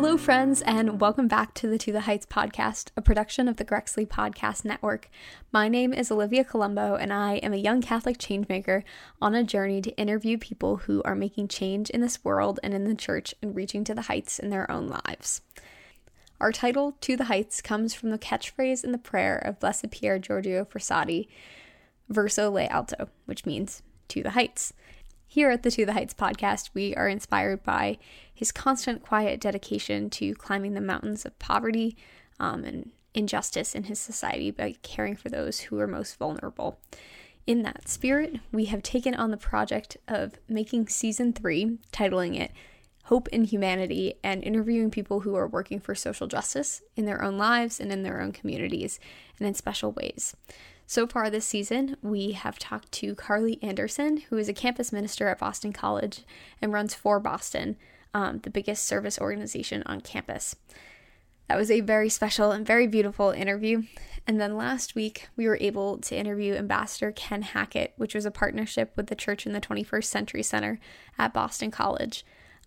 Hello, friends, and welcome back to the Heights podcast, a production of the Grexley Podcast Network. My name is Olivia Colombo, and I am a young Catholic changemaker on a journey to interview people who are making change in this world and in the church and reaching to the heights in their own lives. Our title, To the Heights, comes from the catchphrase in the prayer of Blessed Pierre Giorgio Frassati, Verso Le Alto, which means to the heights. Here at the To the Heights podcast, we are inspired by his constant quiet dedication to climbing the mountains of poverty and injustice in his society by caring for those who are most vulnerable. In that spirit, we have taken on the project of making season 3, titling it Hope in Humanity, and interviewing people who are working for social justice in their own lives and in their own communities and in special ways. So far this season, we have talked to Carly Anderson, who is a campus minister at Boston College and runs For Boston, the biggest service organization on campus. That was a very special and very beautiful interview. And then last week, we were able to interview Ambassador Ken Hackett, which was a partnership with the Church in the 21st Century Center at Boston College.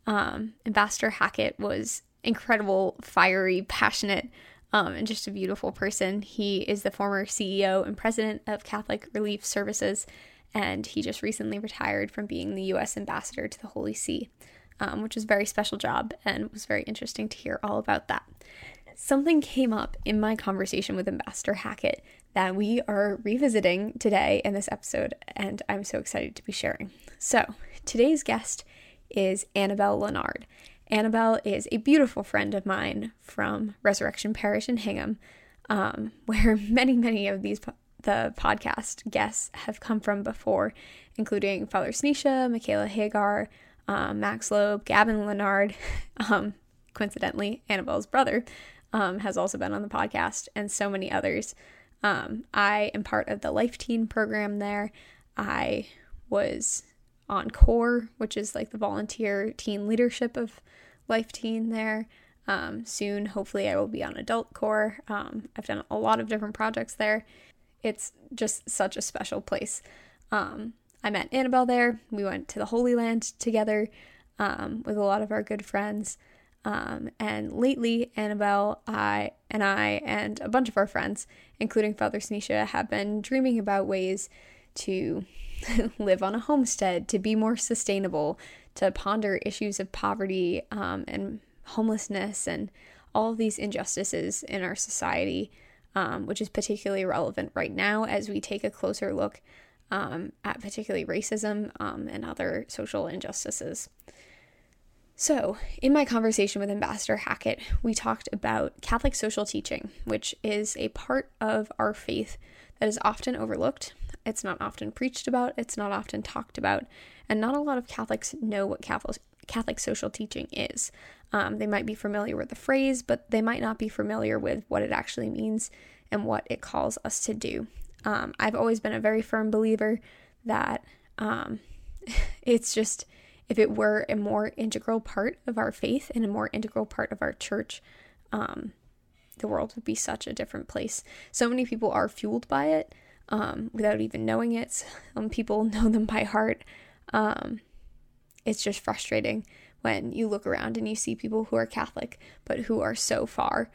Ambassador Hackett was incredible, fiery, passionate, and just a beautiful person. He is the former CEO and president of Catholic Relief Services, and he just recently retired from being the U.S. ambassador to the Holy See, which was a very special job and was very interesting to hear all about that. Something came up in my conversation with Ambassador Hackett that we are revisiting today in this episode, and I'm so excited to be sharing. So, today's guest is Annabelle Leonard. Annabelle is a beautiful friend of mine from Resurrection Parish in Hingham, where many of these the podcast guests have come from before, including Father Sunisha, Michaela Hagar, Max Loeb, Gavin Leonard. Coincidentally, Annabelle's brother has also been on the podcast, and so many others. I am part of the Life Teen program there. I was on CORE, which is like the volunteer teen leadership of Life Teen there. Soon, hopefully, I will be on Adult CORE. I've done a lot of different projects there. It's just such a special place. I met Annabelle there. We went to the Holy Land together with a lot of our good friends. And lately, Annabelle, I, and a bunch of our friends, including Father Sunisha, have been dreaming about ways to live on a homestead, to be more sustainable, to ponder issues of poverty and homelessness and all of these injustices in our society, which is particularly relevant right now as we take a closer look at particularly racism and other social injustices. So, in my conversation with Ambassador Hackett, we talked about Catholic social teaching, which is a part of our faith that is often overlooked. It's not often preached about, it's not often talked about, and not a lot of Catholics know what Catholic social teaching is. They might be familiar with the phrase, but they might not be familiar with what it actually means and what it calls us to do. I've always been a very firm believer that it's just, if it were a more integral part of our faith and a more integral part of our church, the world would be such a different place. So many people are fueled by it without even knowing it. Some people know them by heart. It's just frustrating when you look around and you see people who are Catholic, but who are so far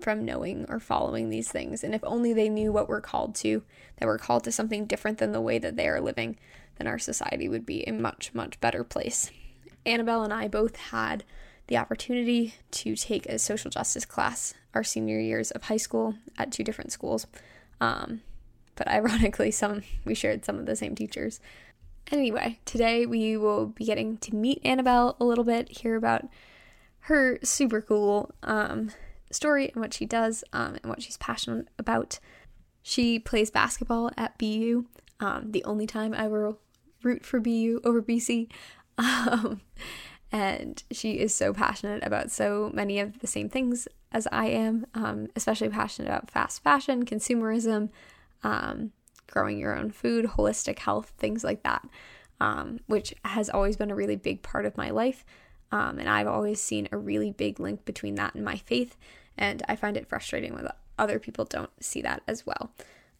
from knowing or following these things. And if only they knew what we're called to, that we're called to something different than the way that they are living, then our society would be a much, much better place. Annabelle and I both had the opportunity to take a social justice class our senior years of high school at two different schools. But ironically, we shared some of the same teachers. Anyway, today we will be getting to meet Annabelle a little bit, hear about her super cool story and what she does and what she's passionate about. She plays basketball at BU. The only time I will root for BU over BC. And she is so passionate about so many of the same things as I am, especially passionate about fast fashion, consumerism, growing your own food, holistic health, things like that, which has always been a really big part of my life. And I've always seen a really big link between that and my faith. And I find it frustrating when other people don't see that as well.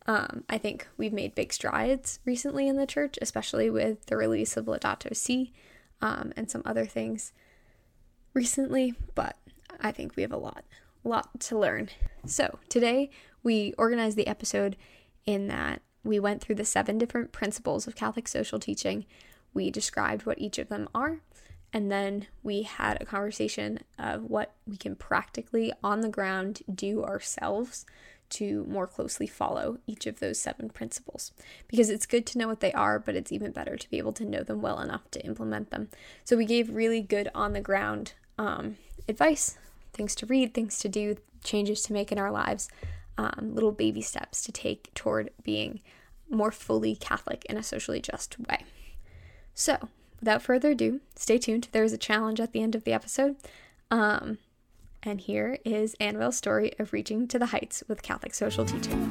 I think we've made big strides recently in the church, especially with the release of Laudato Si and some other things recently, but I think we have a lot to learn. So today we organized the episode in that we went through the 7 different principles of Catholic social teaching. We described what each of them are, and then we had a conversation of what we can practically on the ground do ourselves to more closely follow each of those 7 principles, because it's good to know what they are, but it's even better to be able to know them well enough to implement them. So we gave really good on the ground advice, things to read, things to do, changes to make in our lives, little baby steps to take toward being more fully Catholic in a socially just way. So without further ado, stay tuned. There is a challenge at the end of the episode. And here is Annabelle's story of reaching to the heights with Catholic social teaching.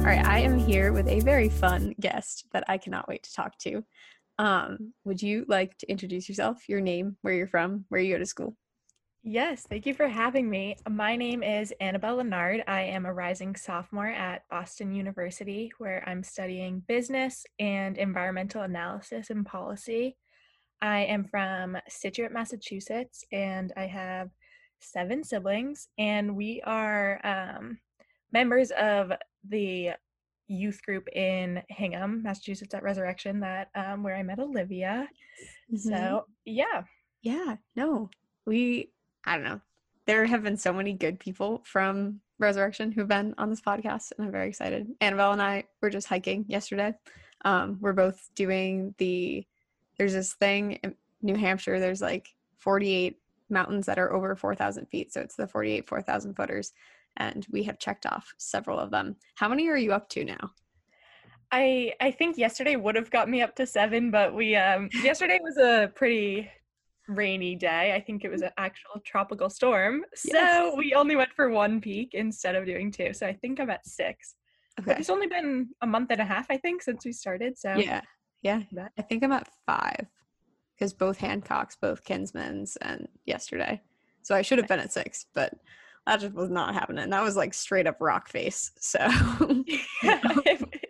All right, I am here with a very fun guest that I cannot wait to talk to. Would you like to introduce yourself, your name, where you're from, where you go to school? Yes, thank you for having me. My name is Annabelle Leonard. I am a rising sophomore at Boston University, where I'm studying business and environmental analysis and policy. I am from Scituate, Massachusetts, and I have 7 siblings, and we are members of the youth group in Hingham, Massachusetts at Resurrection, that where I met Olivia. Mm-hmm. So, yeah. Yeah, no, I don't know. There have been so many good people from Resurrection who've been on this podcast, and I'm very excited. Annabelle and I were just hiking yesterday. We're both doing there's this thing in New Hampshire, there's like 48 mountains that are over 4,000 feet. So it's the 48 4,000 footers, and we have checked off several of them. How many are you up to now? I think yesterday would have got me up to 7, but we yesterday was a pretty rainy day. I think it was an actual tropical storm. Yes. So we only went for one peak instead of doing 2. So I think I'm at 6. Okay. But it's only been a month and a half, I think, since we started. So yeah. I think I'm at 5 because both Hancocks, both Kinsmans, and yesterday. So I should have been at 6, but that just was not happening. That was like straight up rock face. So yeah,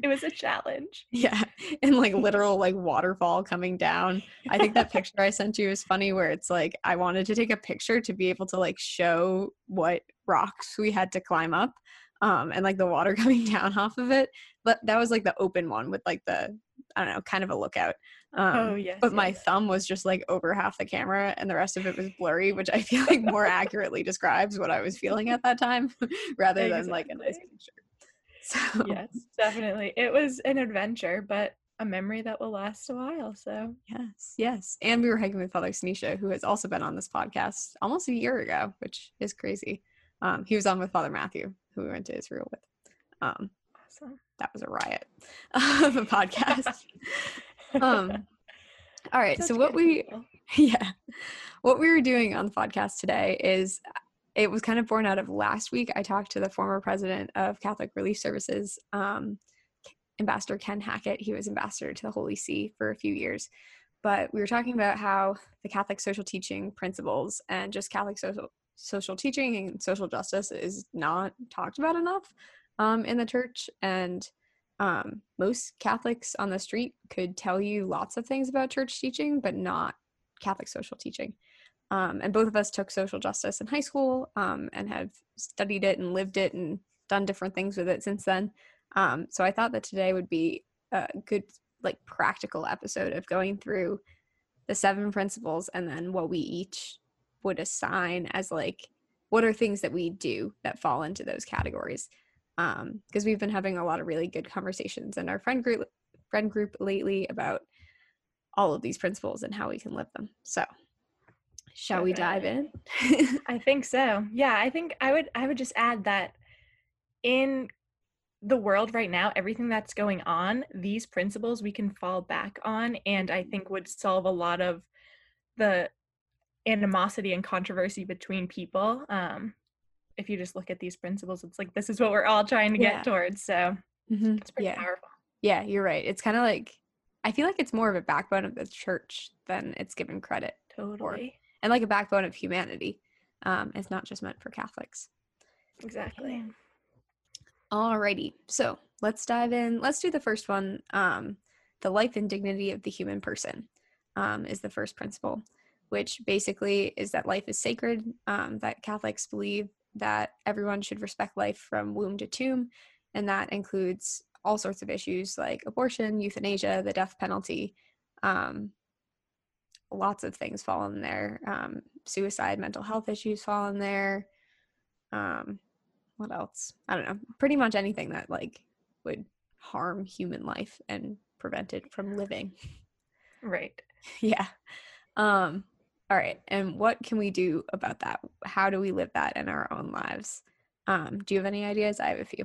it was a challenge. Yeah. And like literal like waterfall coming down. I think that picture I sent you is funny, where it's like I wanted to take a picture to be able to like show what rocks we had to climb up and like the water coming down off of it. But that was like the open one with like the, I don't know, kind of a lookout. But my thumb was just like over half the camera and the rest of it was blurry, which I feel like more accurately describes what I was feeling at that time rather than like a nice picture. So yes, definitely. It was an adventure, but a memory that will last a while. So yes. And we were hiking with Father Sunisha, who has also been on this podcast almost a year ago, which is crazy. He was on with Father Matthew, who we went to Israel with. Awesome. That was a riot of a podcast. All right. Such what we were doing on the podcast today is, it was kind of born out of last week. I talked to the former president of Catholic Relief Services, Ambassador Ken Hackett. He was ambassador to the Holy See for a few years, but we were talking about how the Catholic social teaching principles and just Catholic social teaching and social justice is not talked about enough in the church. And most Catholics on the street could tell you lots of things about church teaching, but not Catholic social teaching. And both of us took social justice in high school and have studied it and lived it and done different things with it since then. So I thought that today would be a good, like, practical episode of going through the 7 principles and then what we each would assign as, like, what are things that we do that fall into those categories. Because we've been having a lot of really good conversations in our friend group lately about all of these principles and how we can live them. So shall we dive in? I think so. Yeah, I think I would just add that in the world right now, everything that's going on, these principles we can fall back on, and I think would solve a lot of the animosity and controversy between people. If you just look at these principles, it's like, this is what we're all trying to get towards. So it's pretty powerful. Yeah, you're right. It's kind of like, I feel like it's more of a backbone of the church than it's given credit for. And like a backbone of humanity. It's not just meant for Catholics. Exactly. Alrighty, so let's dive in. Let's do the first one. The life and dignity of the human person is the first principle, which basically is that life is sacred, that Catholics believe that everyone should respect life from womb to tomb, and that includes all sorts of issues like abortion, euthanasia, the death penalty, lots of things fall in there. Suicide, mental health issues fall in there. What else? I don't know. Pretty much anything that like would harm human life and prevent it from living. Right. Yeah. All right. And what can we do about that? How do we live that in our own lives? Do you have any ideas? I have a few.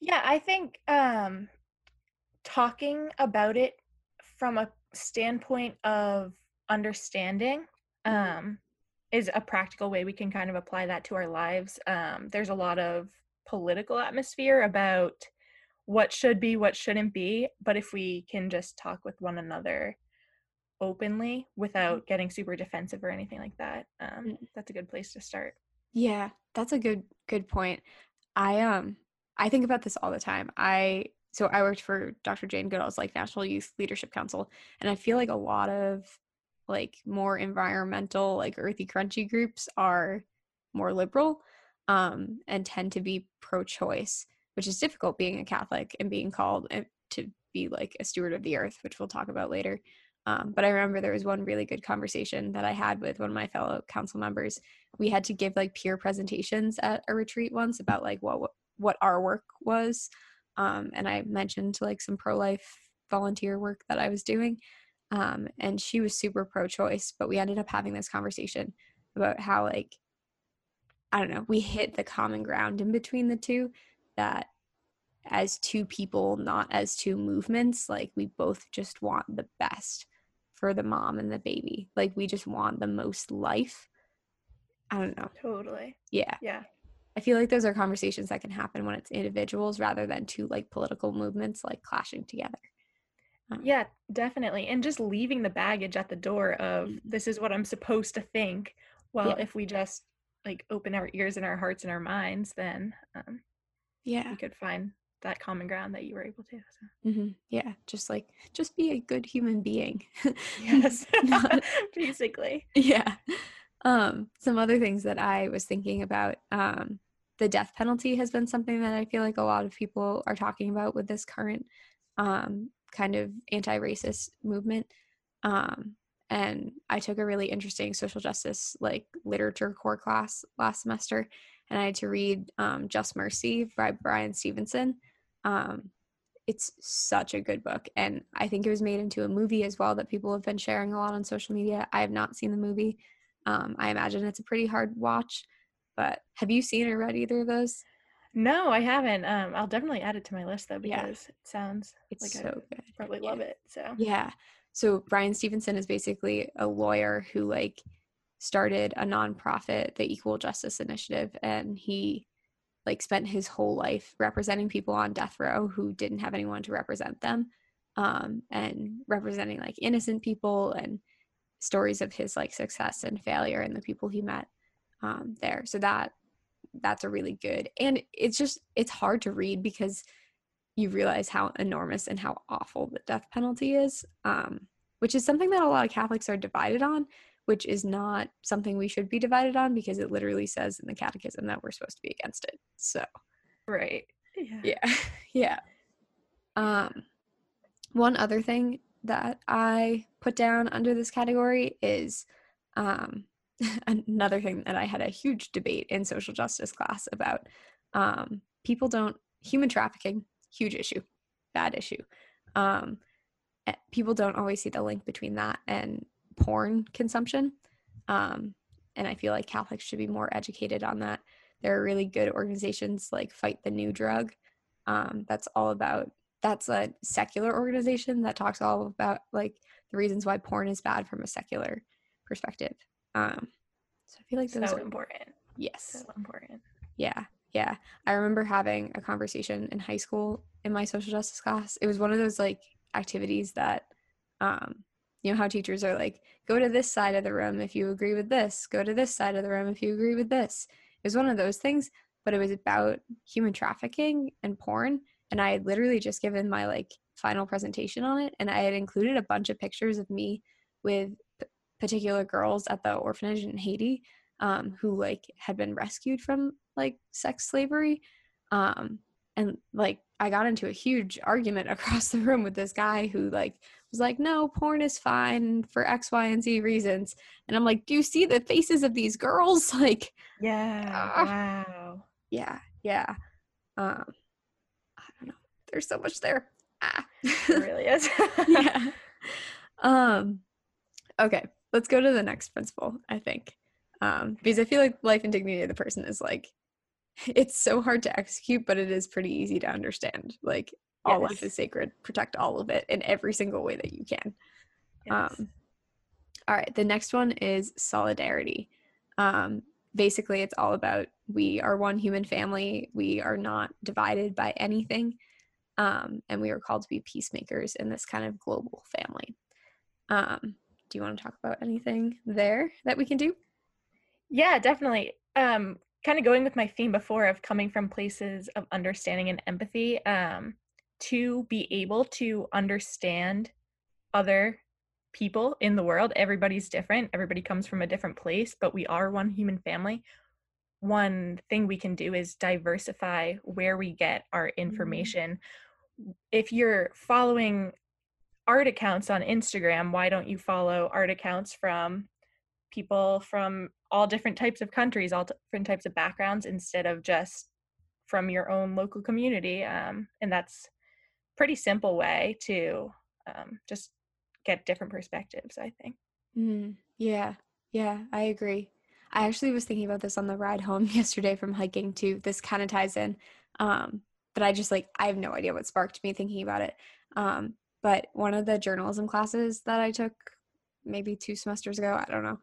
Yeah, I think talking about it from a standpoint of understanding is a practical way we can kind of apply that to our lives. There's a lot of political atmosphere about what should be, what shouldn't be, but if we can just talk with one another openly without getting super defensive or anything like that, that's a good place to start. Yeah, that's a good point. I think about this all the time. So I worked for Dr. Jane Goodall's like National Youth Leadership Council, and I feel like a lot of like more environmental, like earthy crunchy groups are more liberal and tend to be pro-choice, which is difficult being a Catholic and being called to be like a steward of the earth, which we'll talk about later. But I remember there was one really good conversation that I had with one of my fellow council members. We had to give like peer presentations at a retreat once about like what our work was. And I mentioned like some pro-life volunteer work that I was doing. And she was super pro-choice, but we ended up having this conversation about how like, I don't know, we hit the common ground in between the two, that as two people, not as two movements, like we both just want the best for the mom and the baby. Like we just want the most life. I don't know. Totally. Yeah. Yeah. I feel like those are conversations that can happen when it's individuals rather than two like political movements like clashing together. Yeah, definitely. And just leaving the baggage at the door of this is what I'm supposed to think. Well, if we just like open our ears and our hearts and our minds, then we could find that common ground that you were able to. So. Mm-hmm. Yeah, just be a good human being. Yes, basically. Yeah. Some other things that I was thinking about, the death penalty has been something that I feel like a lot of people are talking about with this current kind of anti-racist movement. And I took a really interesting social justice like literature core class last semester, and I had to read Just Mercy by Bryan Stevenson. It's such a good book, and I think it was made into a movie as well that people have been sharing a lot on social media. I have not seen the movie. I imagine it's a pretty hard watch, but have you seen or read either of those? No, I haven't. I'll definitely add it to my list though, because it sounds like so I good. Probably love it. So yeah. So Bryan Stevenson is basically a lawyer who like started a nonprofit, the Equal Justice Initiative, and he like spent his whole life representing people on death row who didn't have anyone to represent them, and representing like innocent people and stories of his like success and failure and the people he met there. So that's a really good, and it's hard to read because you realize how enormous and how awful the death penalty is, which is something that a lot of Catholics are divided on, which is not something we should be divided on, because it literally says in the Catechism that we're supposed to be against it. So right. Yeah. One other thing that I put down under this category is another thing that I had a huge debate in social justice class about. Human trafficking, huge issue, bad issue. People don't always see the link between that and porn consumption. And I feel like Catholics should be more educated on that. There are really good organizations like Fight the New Drug. That's a secular organization that talks all about like the reasons why porn is bad from a secular perspective. So I feel like those are important. Yes. So important. Yeah. Yeah. I remember having a conversation in high school in my social justice class. It was one of those like activities that, you know how teachers are like, go to this side of the room if you agree with this, go to this side of the room if you agree with this. It was one of those things but it was about human trafficking and porn. And I had literally just given my like final presentation on it. And I had included a bunch of pictures of me with particular girls at the orphanage in Haiti who like had been rescued from like sex slavery. And like I got into a huge argument across the room with this guy who like was like, no, porn is fine for X, Y, and Z reasons. And I'm like, do you see the faces of these girls? Like, yeah, wow. Yeah, yeah. I don't know. There's so much there. It really is. Yeah. Okay, let's go to the next principle, I think. Because I feel like life and dignity of the person is like, it's so hard to execute, but it is pretty easy to understand. Like, all life is sacred. Protect all of it in every single way that you can. Yes. All right. The next one is solidarity. Basically, it's all about we are one human family. We are not divided by anything. And we are called to be peacemakers in this kind of global family. Do you want to talk about anything there that we can do? Yeah, definitely. Kind of going with my theme before of coming from places of understanding and empathy, to be able to understand other people in the world. Everybody's different. Everybody comes from a different place, but we are one human family. One thing we can do is diversify where we get our information. Mm-hmm. If you're following art accounts on Instagram, why don't you follow art accounts from people from all different types of countries, all different types of backgrounds, instead of just from your own local community. And that's a pretty simple way to just get different perspectives, I think. Mm, yeah. Yeah, I agree. I actually was thinking about this on the ride home yesterday from hiking too. This kind of ties in, but I just like, I have no idea what sparked me thinking about it. But one of the journalism classes that I took maybe 2 semesters ago, I don't know,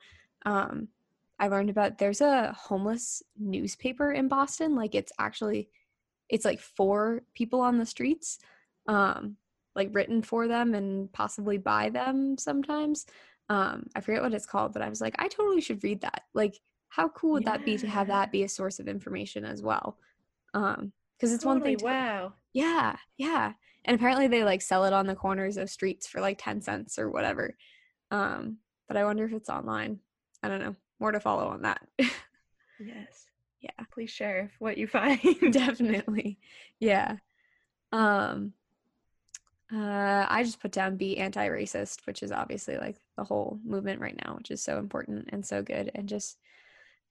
I learned about there's a homeless newspaper in Boston. Like it's like for people on the streets, like written for them and possibly by them sometimes. I forget what it's called, but I was like, I totally should read that. Like, how cool would that be to have that be a source of information as well? Because it's totally one thing. Wow. Yeah, yeah. And apparently they like sell it on the corners of streets for like 10 cents or whatever. But I wonder if it's online. I don't know. More to follow on that. Yes. Yeah. Please share what you find. Definitely. Yeah. I just put down be anti-racist, which is obviously like the whole movement right now, which is so important and so good. And just,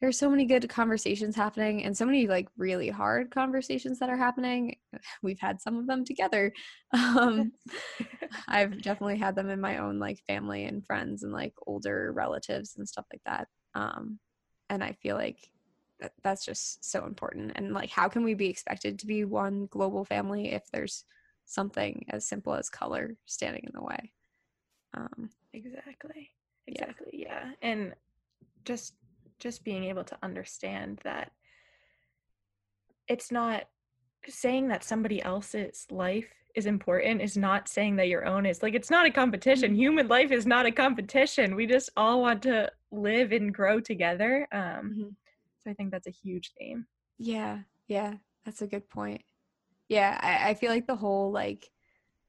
there are so many good conversations happening and so many like really hard conversations that are happening. We've had some of them together. I've definitely had them in my own like family and friends and like older relatives and stuff like that. And I feel like that's just so important. And like, how can we be expected to be one global family if there's something as simple as color standing in the way? Exactly. Yeah. And just being able to understand that it's not saying that somebody else's life is important is not saying that your own is. Like, it's not a competition. Human life is not a competition. We just all want to live and grow together. So I think that's a huge theme. Yeah, that's a good point. Yeah, I feel like the whole like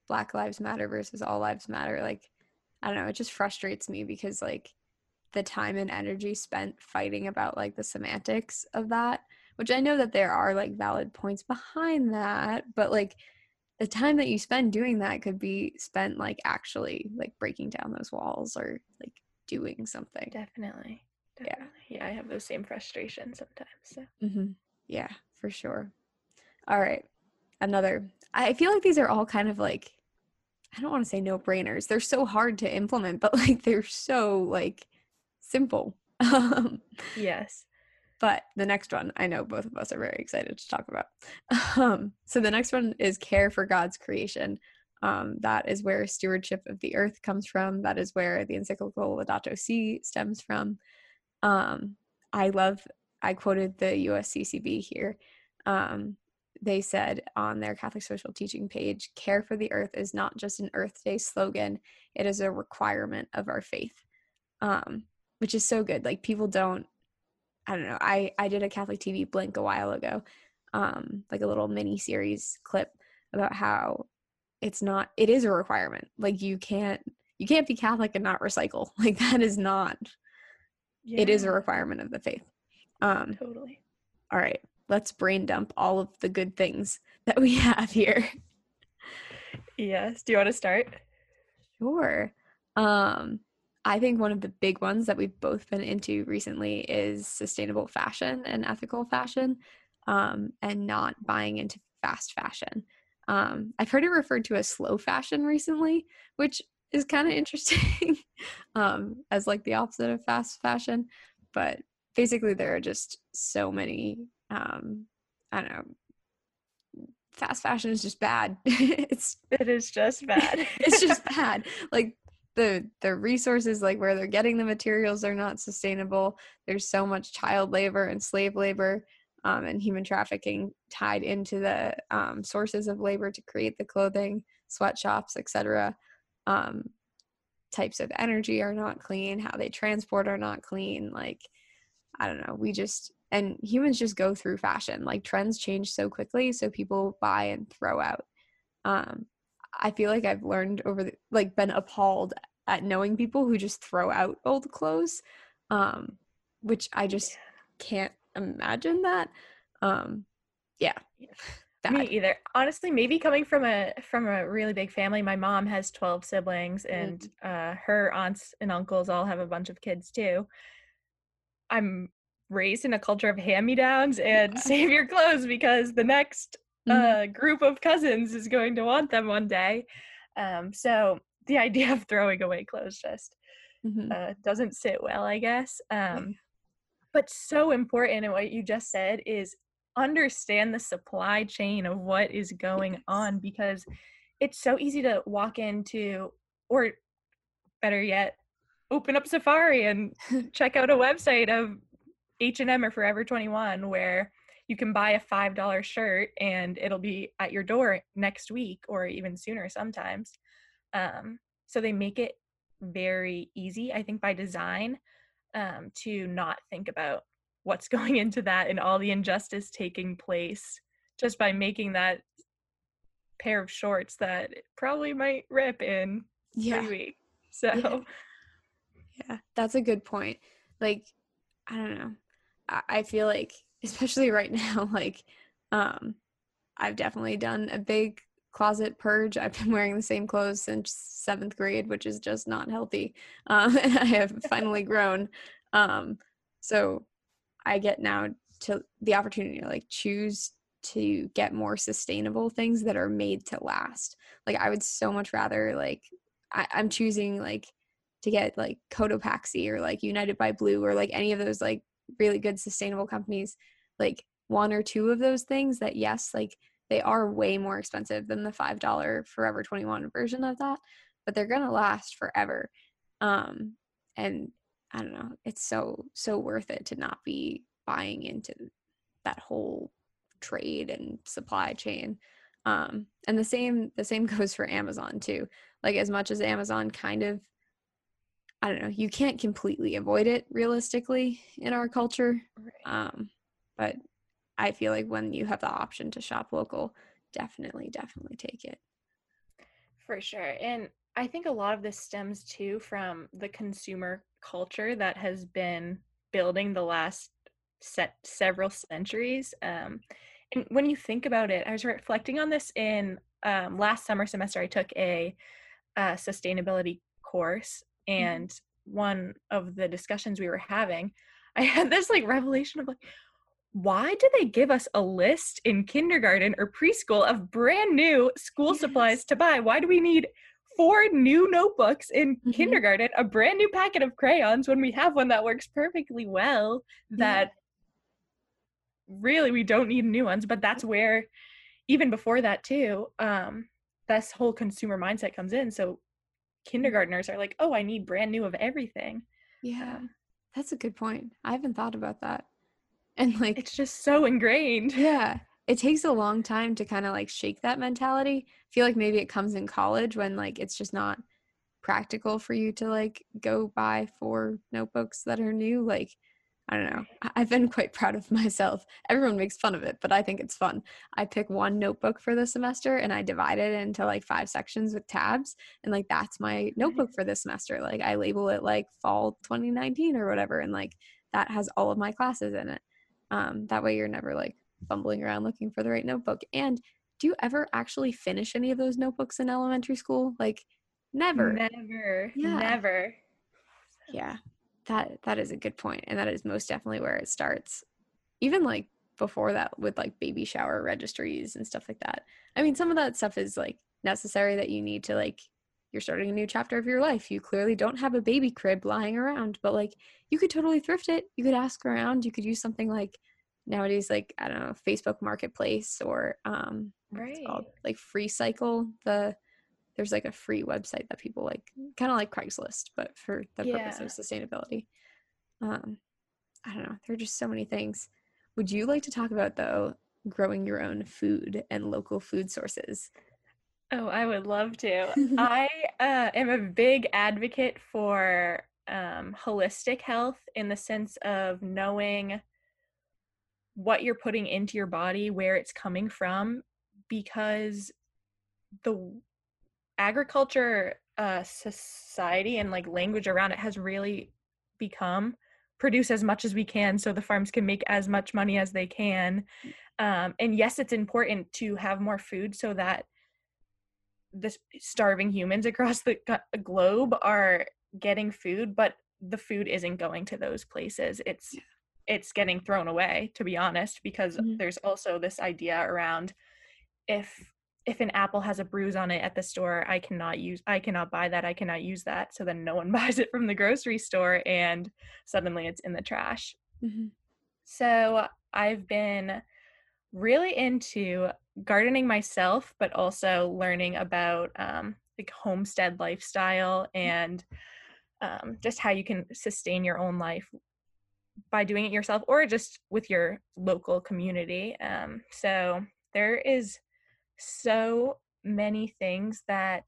Black Lives Matter versus All Lives Matter, like, I don't know, it just frustrates me because like the time and energy spent fighting about like the semantics of that, which I know that there are like valid points behind that, but like the time that you spend doing that could be spent like actually like breaking down those walls or like doing something. Definitely. Yeah, I have those same frustrations sometimes. So. Mm-hmm. Yeah, for sure. All right. I feel like these are all kind of like, I don't want to say no-brainers. They're so hard to implement, but like they're so like simple. Yes. But the next one, I know both of us are very excited to talk about. So the next one is care for God's creation. That is where stewardship of the earth comes from. That is where the encyclical Laudato Si stems from. I quoted the USCCB here. They said on their Catholic social teaching page, care for the earth is not just an Earth Day slogan. It is a requirement of our faith. Which is so good. Like, people don't, I don't know. I did a Catholic TV blink a while ago, like a little mini series clip about how it is a requirement. Like you can't be Catholic and not recycle. Like that is not, It is a requirement of the faith. Totally. All right. Let's brain dump all of the good things that we have here. Yes. Do you want to start? Sure. I think one of the big ones that we've both been into recently is sustainable fashion and ethical fashion, and not buying into fast fashion. I've heard it referred to as slow fashion recently, which is kind of interesting, as like the opposite of fast fashion. But basically there are just so many, I don't know, fast fashion is just bad. It is just bad. It's just bad. Like the resources, like where they're getting the materials, are not sustainable. There's so much child labor and slave labor and human trafficking tied into the sources of labor to create the clothing, sweatshops, etc. Types of energy are not clean. How they transport are not clean. Like, I don't know. And humans just go through fashion. Like trends change so quickly, so people buy and throw out. I feel like I've learned been appalled at knowing people who just throw out old clothes, which I just can't imagine that. Bad. Me either. Honestly, maybe coming from a really big family, my mom has 12 siblings, and her aunts and uncles all have a bunch of kids too. I'm raised in a culture of hand-me-downs and save your clothes because the next group of cousins is going to want them one day. So the idea of throwing away clothes just doesn't sit well, I guess. But so important, and what you just said is understand the supply chain of what is going on, because it's so easy to walk into, or better yet, open up Safari and check out a website of H&M or Forever 21 where you can buy a $5 shirt and it'll be at your door next week or even sooner sometimes. So they make it very easy, I think by design, to not think about what's going into that and all the injustice taking place just by making that pair of shorts that probably might rip in 3 weeks. So yeah, that's a good point. Like, I don't know. I feel like, especially right now, like, I've definitely done a big closet purge. I've been wearing the same clothes since 7th grade, which is just not healthy. And I have finally grown. So I get now to the opportunity to like choose to get more sustainable things that are made to last. Like, I would so much rather, like, I'm choosing like to get like Cotopaxi or like United by Blue or like any of those like really good sustainable companies, like one or two of those things that, yes, like they are way more expensive than the $5 Forever 21 version of that, but they're going to last forever. And I don't know, it's so worth it to not be buying into that whole trade and supply chain. And the same goes for Amazon too. Like, as much as Amazon kind of, I don't know, you can't completely avoid it realistically in our culture. Right. But I feel like when you have the option to shop local, definitely take it. For sure. And I think a lot of this stems too from the consumer culture that has been building the last several centuries. And when you think about it, I was reflecting on this in last summer semester, I took a sustainability course. And one of the discussions we were having, I had this like revelation of like, why do they give us a list in kindergarten or preschool of brand new school supplies to buy? Why do we need 4 new notebooks in kindergarten, a brand new packet of crayons when we have one that works perfectly well, that really we don't need new ones? But that's where, even before that too, this whole consumer mindset comes in. So kindergartners are like, oh, I need brand new of everything. Yeah, that's a good point. I haven't thought about that. And like, it's just so ingrained. Yeah, it takes a long time to kind of like shake that mentality. I feel like maybe it comes in college when like it's just not practical for you to like go buy 4 notebooks that are new. Like, I don't know. I've been quite proud of myself. Everyone makes fun of it, but I think it's fun. I pick one notebook for the semester and I divide it into like 5 sections with tabs. And like, that's my notebook for this semester. Like I label it like fall 2019 or whatever. And like that has all of my classes in it. That way you're never like fumbling around looking for the right notebook. And do you ever actually finish any of those notebooks in elementary school? Like never. Never. Yeah. Never. Yeah. That is a good point. And that is most definitely where it starts. Even like before that with like baby shower registries and stuff like that. I mean, some of that stuff is like necessary that you need to like, you're starting a new chapter of your life. You clearly don't have a baby crib lying around, but like you could totally thrift it. You could ask around. You could use something like nowadays, like, I don't know, Facebook Marketplace or right. It's called like FreeCycle. There's like a free website that people like, kind of like Craigslist, but for the purpose of sustainability. I don't know. There are just so many things. Would you like to talk about though, growing your own food and local food sources? Oh, I would love to. I am a big advocate for holistic health in the sense of knowing what you're putting into your body, where it's coming from, because the agriculture society and like language around it has really become produce as much as we can so the farms can make as much money as they can. And yes, it's important to have more food so that the starving humans across the globe are getting food, but the food isn't going to those places. It's getting thrown away, to be honest, because there's also this idea around if an apple has a bruise on it at the store, I cannot buy that. So then no one buys it from the grocery store and suddenly it's in the trash. Mm-hmm. So I've been really into gardening myself, but also learning about like homestead lifestyle and just how you can sustain your own life by doing it yourself or just with your local community. So there is so many things that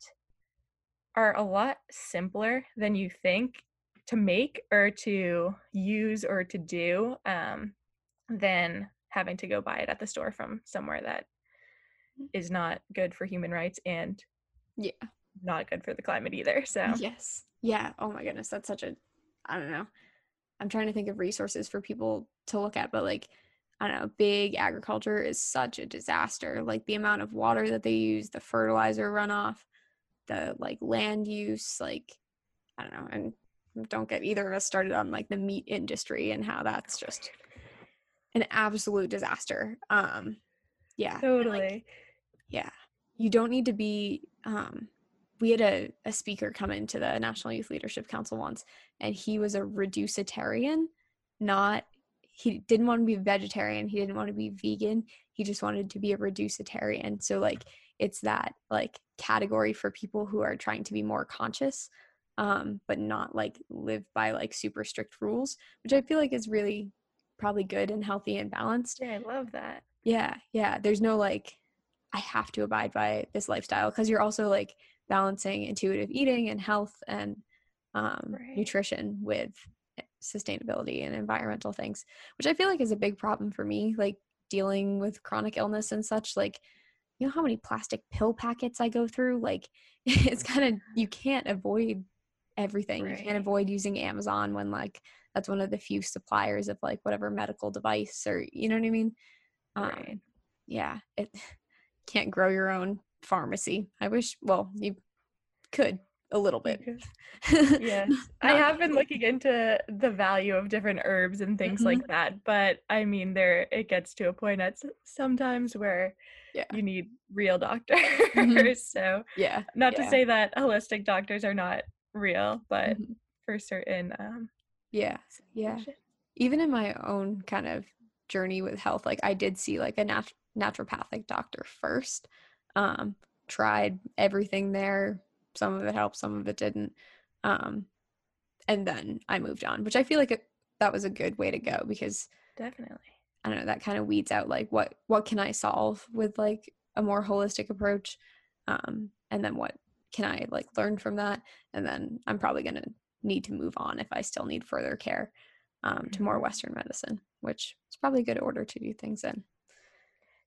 are a lot simpler than you think to make or to use or to do than having to go buy it at the store from somewhere that is not good for human rights and not good for the climate either. So yes. Yeah. Oh my goodness. That's such a, I don't know. I'm trying to think of resources for people to look at, but like, I don't know, big agriculture is such a disaster. Like the amount of water that they use, the fertilizer runoff, the like land use, like, I don't know. And don't get either of us started on like the meat industry and how that's just an absolute disaster. Yeah. Totally. Like, yeah. You don't need to be, we had a speaker come into the National Youth Leadership Council once, and he was a reducitarian, he didn't want to be a vegetarian. He didn't want to be vegan. He just wanted to be a reducitarian. So like, it's that like category for people who are trying to be more conscious, but not like live by like super strict rules, which I feel like is really probably good and healthy and balanced. Yeah, I love that. Yeah, yeah. There's no like, I have to abide by this lifestyle, because you're also like balancing intuitive eating and health and nutrition with sustainability and environmental things, which I feel like is a big problem for me, like dealing with chronic illness and such. Like, you know how many plastic pill packets I go through? Like, it's kind of, you can't avoid everything. Right. You can't avoid using Amazon when like that's one of the few suppliers of like whatever medical device, or you know what I mean? Right. Yeah, it can't grow your own pharmacy. I wish, well, you could a little bit. Yes. I have been looking into the value of different herbs and things like that, but I mean, it gets to a point at sometimes where you need real doctors. So not to say that holistic doctors are not real, but for certain even in my own kind of journey with health, like I did see like a naturopathic doctor first, tried everything there. Some of it helped, some of it didn't. And then I moved on, which I feel like that was a good way to go, because definitely, I don't know, that kind of weeds out like what can I solve with like a more holistic approach? And then what can I like learn from that? And then I'm probably going to need to move on if I still need further care. to more Western medicine, which is probably a good order to do things in.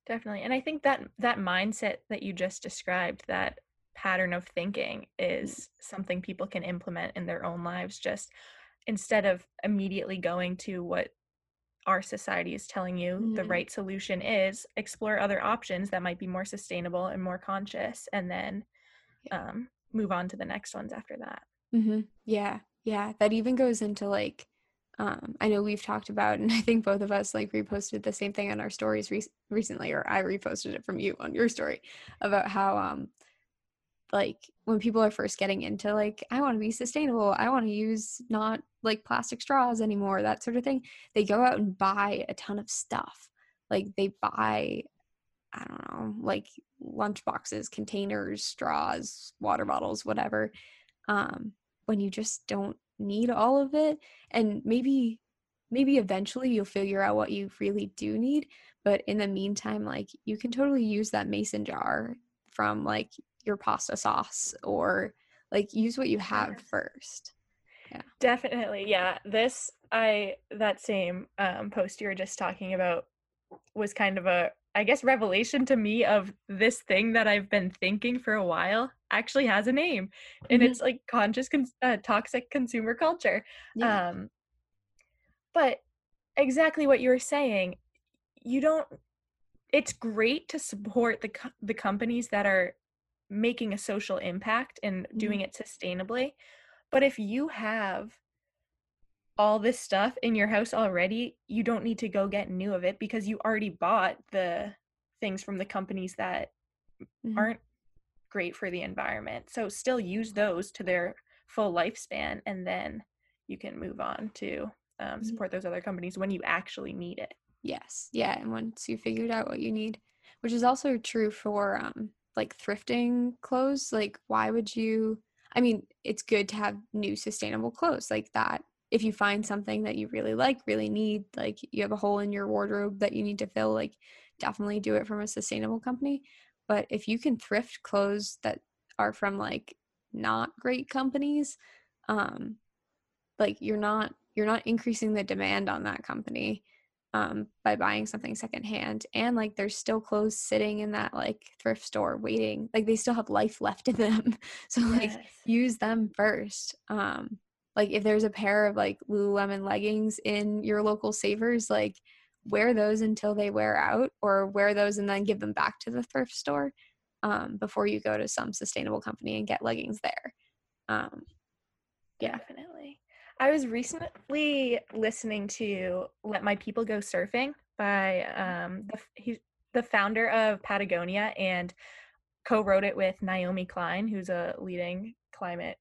Definitely. And I think that mindset that you just described, that pattern of thinking, is something people can implement in their own lives, just instead of immediately going to what our society is telling you the right solution is, explore other options that might be more sustainable and more conscious, and then move on to the next ones after that. Mm-hmm. Yeah. Yeah. That even goes into like, I know we've talked about, and I think both of us like reposted the same thing on our stories recently, or I reposted it from you on your story, about how like when people are first getting into like, I want to be sustainable, I want to use not like plastic straws anymore, that sort of thing, they go out and buy a ton of stuff. Like they buy, I don't know, like lunch boxes, containers, straws, water bottles, whatever, when you just don't need all of it. And maybe eventually you'll figure out what you really do need. But in the meantime, like you can totally use that mason jar from like your pasta sauce, or like use what you have first. Yeah, definitely. Yeah. That same post you were just talking about was kind of a, I guess, revelation to me of this thing that I've been thinking for a while actually has a name, and it's like conscious toxic consumer culture. Yeah. But exactly what you were saying, it's great to support the companies that are making a social impact and doing it sustainably. But if you have all this stuff in your house already, you don't need to go get new of it, because you already bought the things from the companies that aren't great for the environment. So still use those to their full lifespan, and then you can move on to support those other companies when you actually need it. Yes. Yeah. And once you figured out what you need, which is also true for like thrifting clothes. Like it's good to have new sustainable clothes like that. If you find something that you really like, really need, like you have a hole in your wardrobe that you need to fill, like definitely do it from a sustainable company. But if you can thrift clothes that are from like not great companies, like you're not increasing the demand on that company by buying something secondhand. And like there's still clothes sitting in that like thrift store waiting, like they still have life left in them. So like use them first. Like if there's a pair of like Lululemon leggings in your local Savers, like wear those until they wear out, or wear those and then give them back to the thrift store before you go to some sustainable company and get leggings there. Yeah. Definitely. I was recently listening to Let My People Go Surfing by he's the founder of Patagonia and co-wrote it with Naomi Klein, who's a leading climate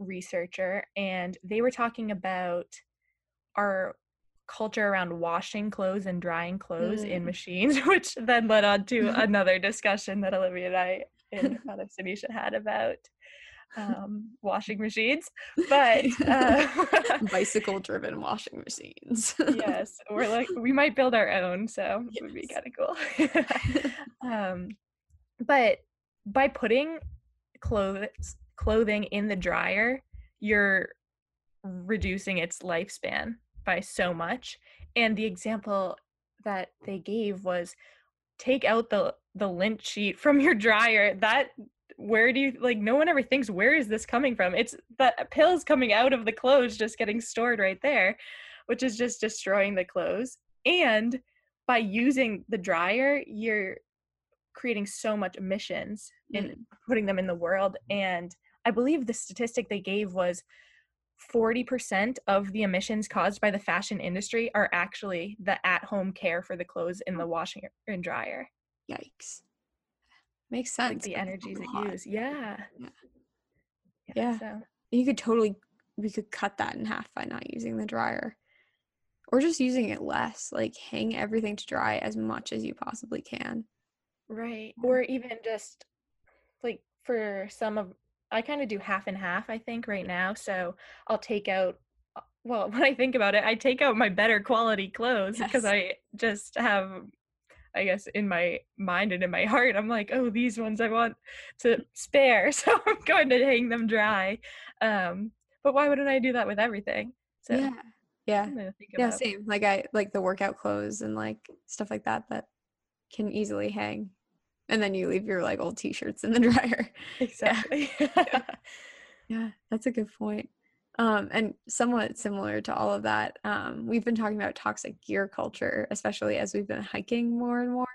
researcher, and they were talking about our culture around washing clothes and drying clothes in machines, which then led on to another discussion that Olivia and I and Father Sunisha had about washing machines, but bicycle driven washing machines. Yes, we're like, we might build our own, so it would be kind of cool. But by putting clothing in the dryer, you're reducing its lifespan by so much. And the example that they gave was, take out the lint sheet from your dryer. No one ever thinks, where is this coming from? It's the pills coming out of the clothes just getting stored right there, which is just destroying the clothes. And by using the dryer, you're creating so much emissions and putting them in the world. And I believe the statistic they gave was 40% of the emissions caused by the fashion industry are actually the at-home care for the clothes in the washing and dryer. Yikes. Makes sense. Like the energies it uses. Yeah. Yeah. Yeah. So. We could cut that in half by not using the dryer, or just using it less, like hang everything to dry as much as you possibly can. Right. Or even just like I kind of do half and half, I think, right now. So I'll take out, well, when I think about it, I take out my better quality clothes, because I just have, I guess, in my mind and in my heart, I'm like, oh, these ones I want to spare, so I'm going to hang them dry. But why wouldn't I do that with everything? So yeah. Yeah. Yeah. Same. Like I like the workout clothes and like stuff like that that can easily hang. And then you leave your like old t-shirts in the dryer. Exactly. Yeah. Yeah, that's a good point. And somewhat similar to all of that, we've been talking about toxic gear culture, especially as we've been hiking more and more,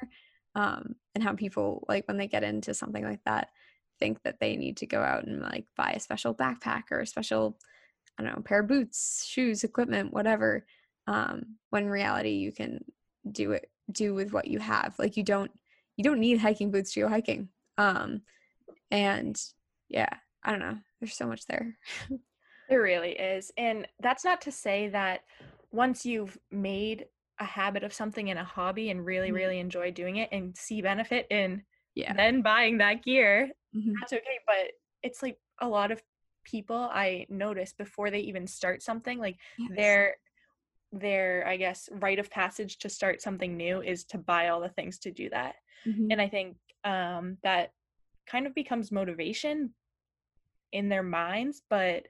and how people, like, when they get into something like that, think that they need to go out and, like, buy a special backpack or a special, I don't know, pair of boots, shoes, equipment, whatever, when in reality you can do with what you have. Like, you don't need hiking boots to go hiking. And, yeah, I don't know. There's so much there. It really is. And that's not to say that once you've made a habit of something in a hobby and really, really enjoy doing it and see benefit in then buying that gear, that's okay. But it's like a lot of people I notice before they even start something, like their, I guess, rite of passage to start something new is to buy all the things to do that. And I think that kind of becomes motivation in their minds, but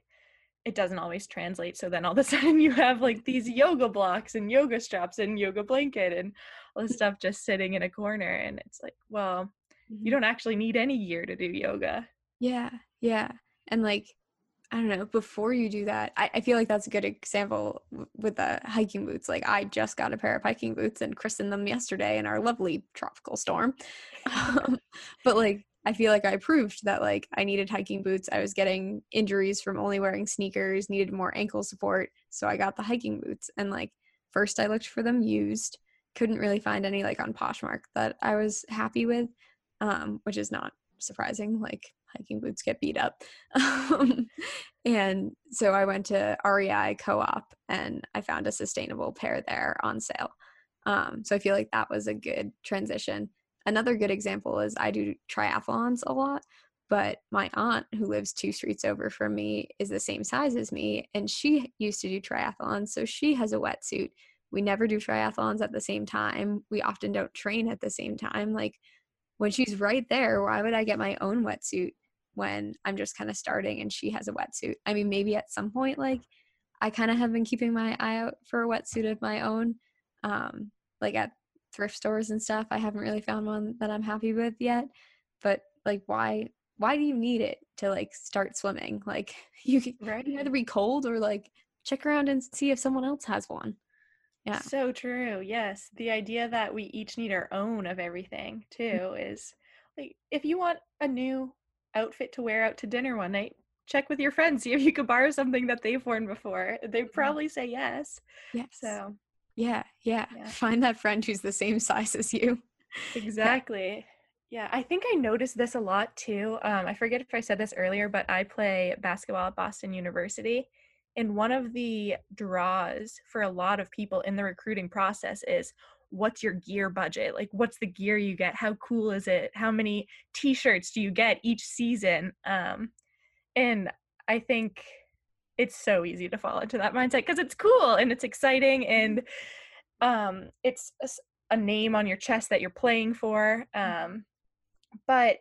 it doesn't always translate. So then all of a sudden you have like these yoga blocks and yoga straps and yoga blanket and all this stuff just sitting in a corner. And it's like, well, you don't actually need any gear to do yoga. Yeah. Yeah. And like, I don't know, before you do that, I feel like that's a good example with the hiking boots. Like I just got a pair of hiking boots and christened them yesterday in our lovely tropical storm. But like, I feel like I proved that like I needed hiking boots. I was getting injuries from only wearing sneakers, needed more ankle support. So I got the hiking boots. And like, first I looked for them used, couldn't really find any like on Poshmark that I was happy with, which is not surprising. Like hiking boots get beat up. And so I went to REI Co-op and I found a sustainable pair there on sale. So I feel like that was a good transition. Another good example is I do triathlons a lot, but my aunt who lives 2 streets over from me is the same size as me, and she used to do triathlons, so she has a wetsuit. We never do triathlons at the same time. We often don't train at the same time. Like when she's right there, why would I get my own wetsuit when I'm just kind of starting and she has a wetsuit? I mean, maybe at some point, like I kind of have been keeping my eye out for a wetsuit of my own, like at thrift stores and stuff. I haven't really found one that I'm happy with yet, but like why do you need it to like start swimming? Like you can either be cold or like check around and see if someone else has one. Yeah, so true. Yes, the idea that we each need our own of everything too is like, if you want a new outfit to wear out to dinner one night, check with your friends, see if you could borrow something that they've worn before. They probably say yes. So Yeah. Find that friend who's the same size as you. Exactly. Yeah. I think I noticed this a lot too. I forget if I said this earlier, but I play basketball at Boston University. And one of the draws for a lot of people in the recruiting process is, what's your gear budget? Like, what's the gear you get? How cool is it? How many t-shirts do you get each season? And I think it's so easy to fall into that mindset because it's cool and it's exciting and it's a name on your chest that you're playing for. But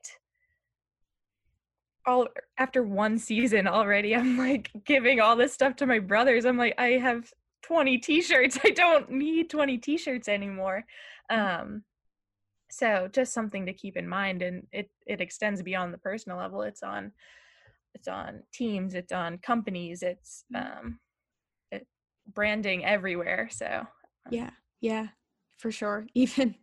after one season already, I'm like giving all this stuff to my brothers. I'm like, I have 20 t-shirts. I don't need 20 t-shirts anymore. So just something to keep in mind. And it extends beyond the personal level. It's on teams, it's on companies, it's branding everywhere. So yeah, for sure. Even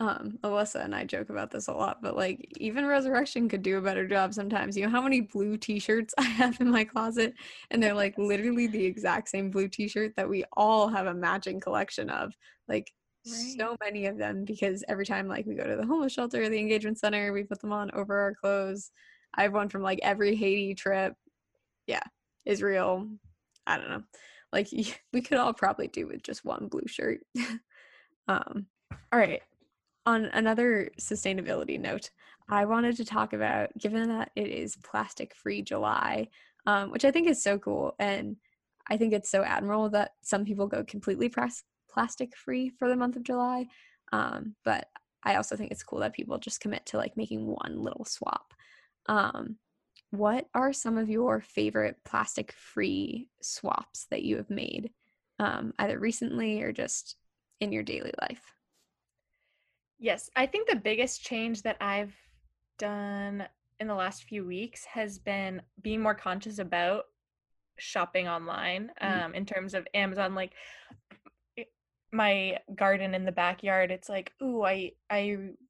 Alyssa and I joke about this a lot, but like even Resurrection could do a better job sometimes. You know how many blue t-shirts I have in my closet? And they're like literally the exact same blue t-shirt that we all have a matching collection of. Like so many of them, because every time like we go to the homeless shelter or the engagement center, we put them on over our clothes. I have one from like every Haiti trip. Yeah. Israel. I don't know. Like we could all probably do with just one blue shirt. All right. On another sustainability note, I wanted to talk about, given that it is Plastic Free July, which I think is so cool. And I think it's so admirable that some people go completely plastic free for the month of July. But I also think it's cool that people just commit to like making one little swap. What are some of your favorite plastic-free swaps that you have made? either recently or just in your daily life? Yes, I think the biggest change that I've done in the last few weeks has been being more conscious about shopping online, in terms of Amazon. Like my garden in the backyard, it's like, ooh, I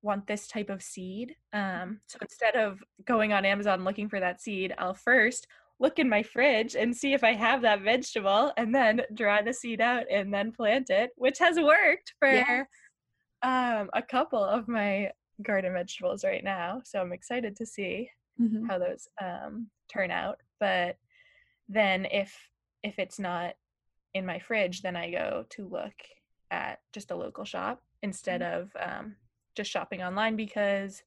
want this type of seed. So instead of going on Amazon looking for that seed, I'll first look in my fridge and see if I have that vegetable, and then draw the seed out and then plant it, which has worked for a couple of my garden vegetables right now. So I'm excited to see how those turn out. But then if it's not in my fridge, then I go to look at just a local shop instead of just shopping online, because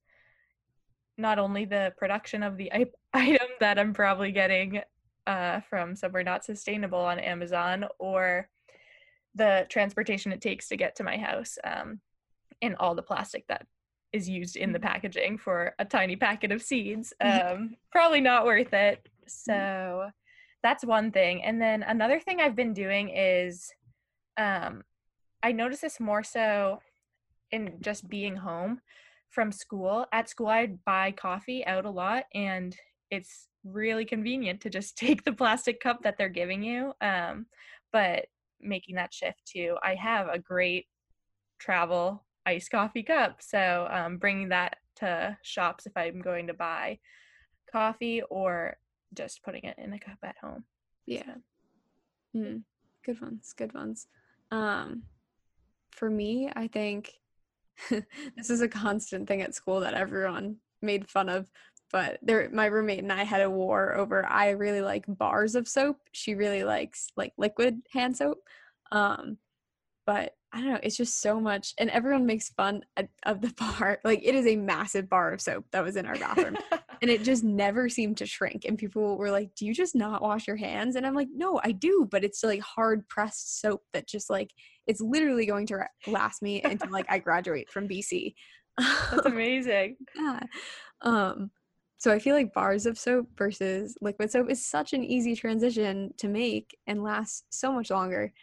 not only the production of the item that I'm probably getting from somewhere not sustainable on Amazon, or the transportation it takes to get to my house, and all the plastic that is used in the packaging for a tiny packet of seeds, probably not worth it. So that's one thing. And then another thing I've been doing is, I noticed this more so in just being home from school. At school, I'd buy coffee out a lot, and it's really convenient to just take the plastic cup that they're giving you. But making that shift to, I have a great travel iced coffee cup. So bringing that to shops if I'm going to buy coffee, or just putting it in a cup at home. Yeah. So. Good ones. For me, I think this is a constant thing at school that everyone made fun of, but my roommate and I had a war over, I really like bars of soap. She really likes like liquid hand soap. But I don't know, it's just so much, and everyone makes fun of the bar. Like, it is a massive bar of soap that was in our bathroom, and it just never seemed to shrink. And people were like, do you just not wash your hands? And I'm like, no, I do, but it's like hard pressed soap that just like, it's literally going to last me until like I graduate from BC. That's amazing. Yeah. So I feel like bars of soap versus liquid soap is such an easy transition to make and lasts so much longer.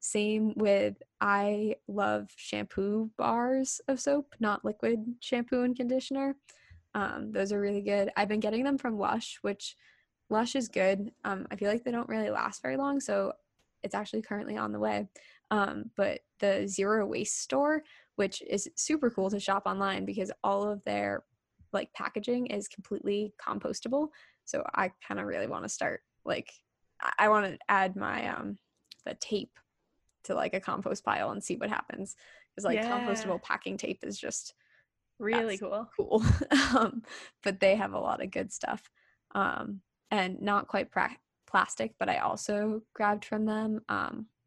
Same with, I love shampoo bars of soap, not liquid shampoo and conditioner. Those are really good. I've been getting them from Lush, which Lush is good. I feel like they don't really last very long, so it's actually currently on the way. But the Zero Waste Store, which is super cool to shop online because all of their like packaging is completely compostable. So I kind of really want to start, like, I want to add my the tape to like a compost pile and see what happens, because like compostable packing tape is just really cool. But they have a lot of good stuff, and not quite plastic, but I also grabbed from them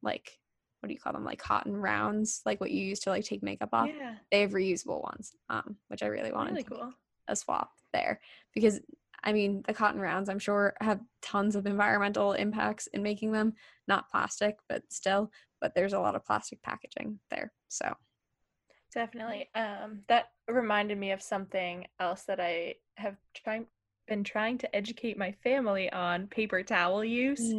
like, what do you call them, like cotton rounds, like what you use to like take makeup off. They have reusable ones, which I really wanted to make a swap there, because I mean, the cotton rounds, I'm sure, have tons of environmental impacts in making them, not plastic, but still, but there's a lot of plastic packaging there, so. Definitely. That reminded me of something else that I have been trying to educate my family on, paper towel use,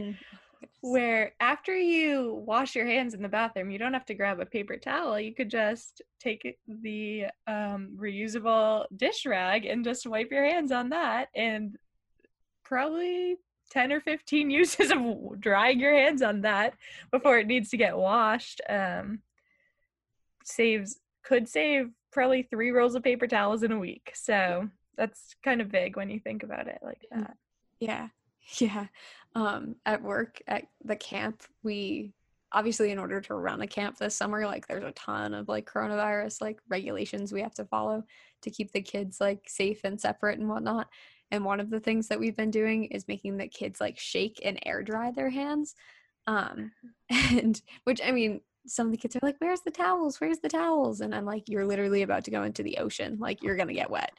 where after you wash your hands in the bathroom, you don't have to grab a paper towel. You could just take the reusable dish rag and just wipe your hands on that, and probably 10 or 15 uses of drying your hands on that before it needs to get washed. Could save probably 3 rolls of paper towels in a week. So that's kind of big when you think about it like that. Yeah. At work, at the camp, we obviously, in order to run a camp this summer, like there's a ton of like coronavirus like regulations we have to follow to keep the kids like safe and separate and whatnot. And one of the things that we've been doing is making the kids like shake and air dry their hands. And which, I mean, some of the kids are like, where's the towels? And I'm like, you're literally about to go into the ocean. Like, you're going to get wet.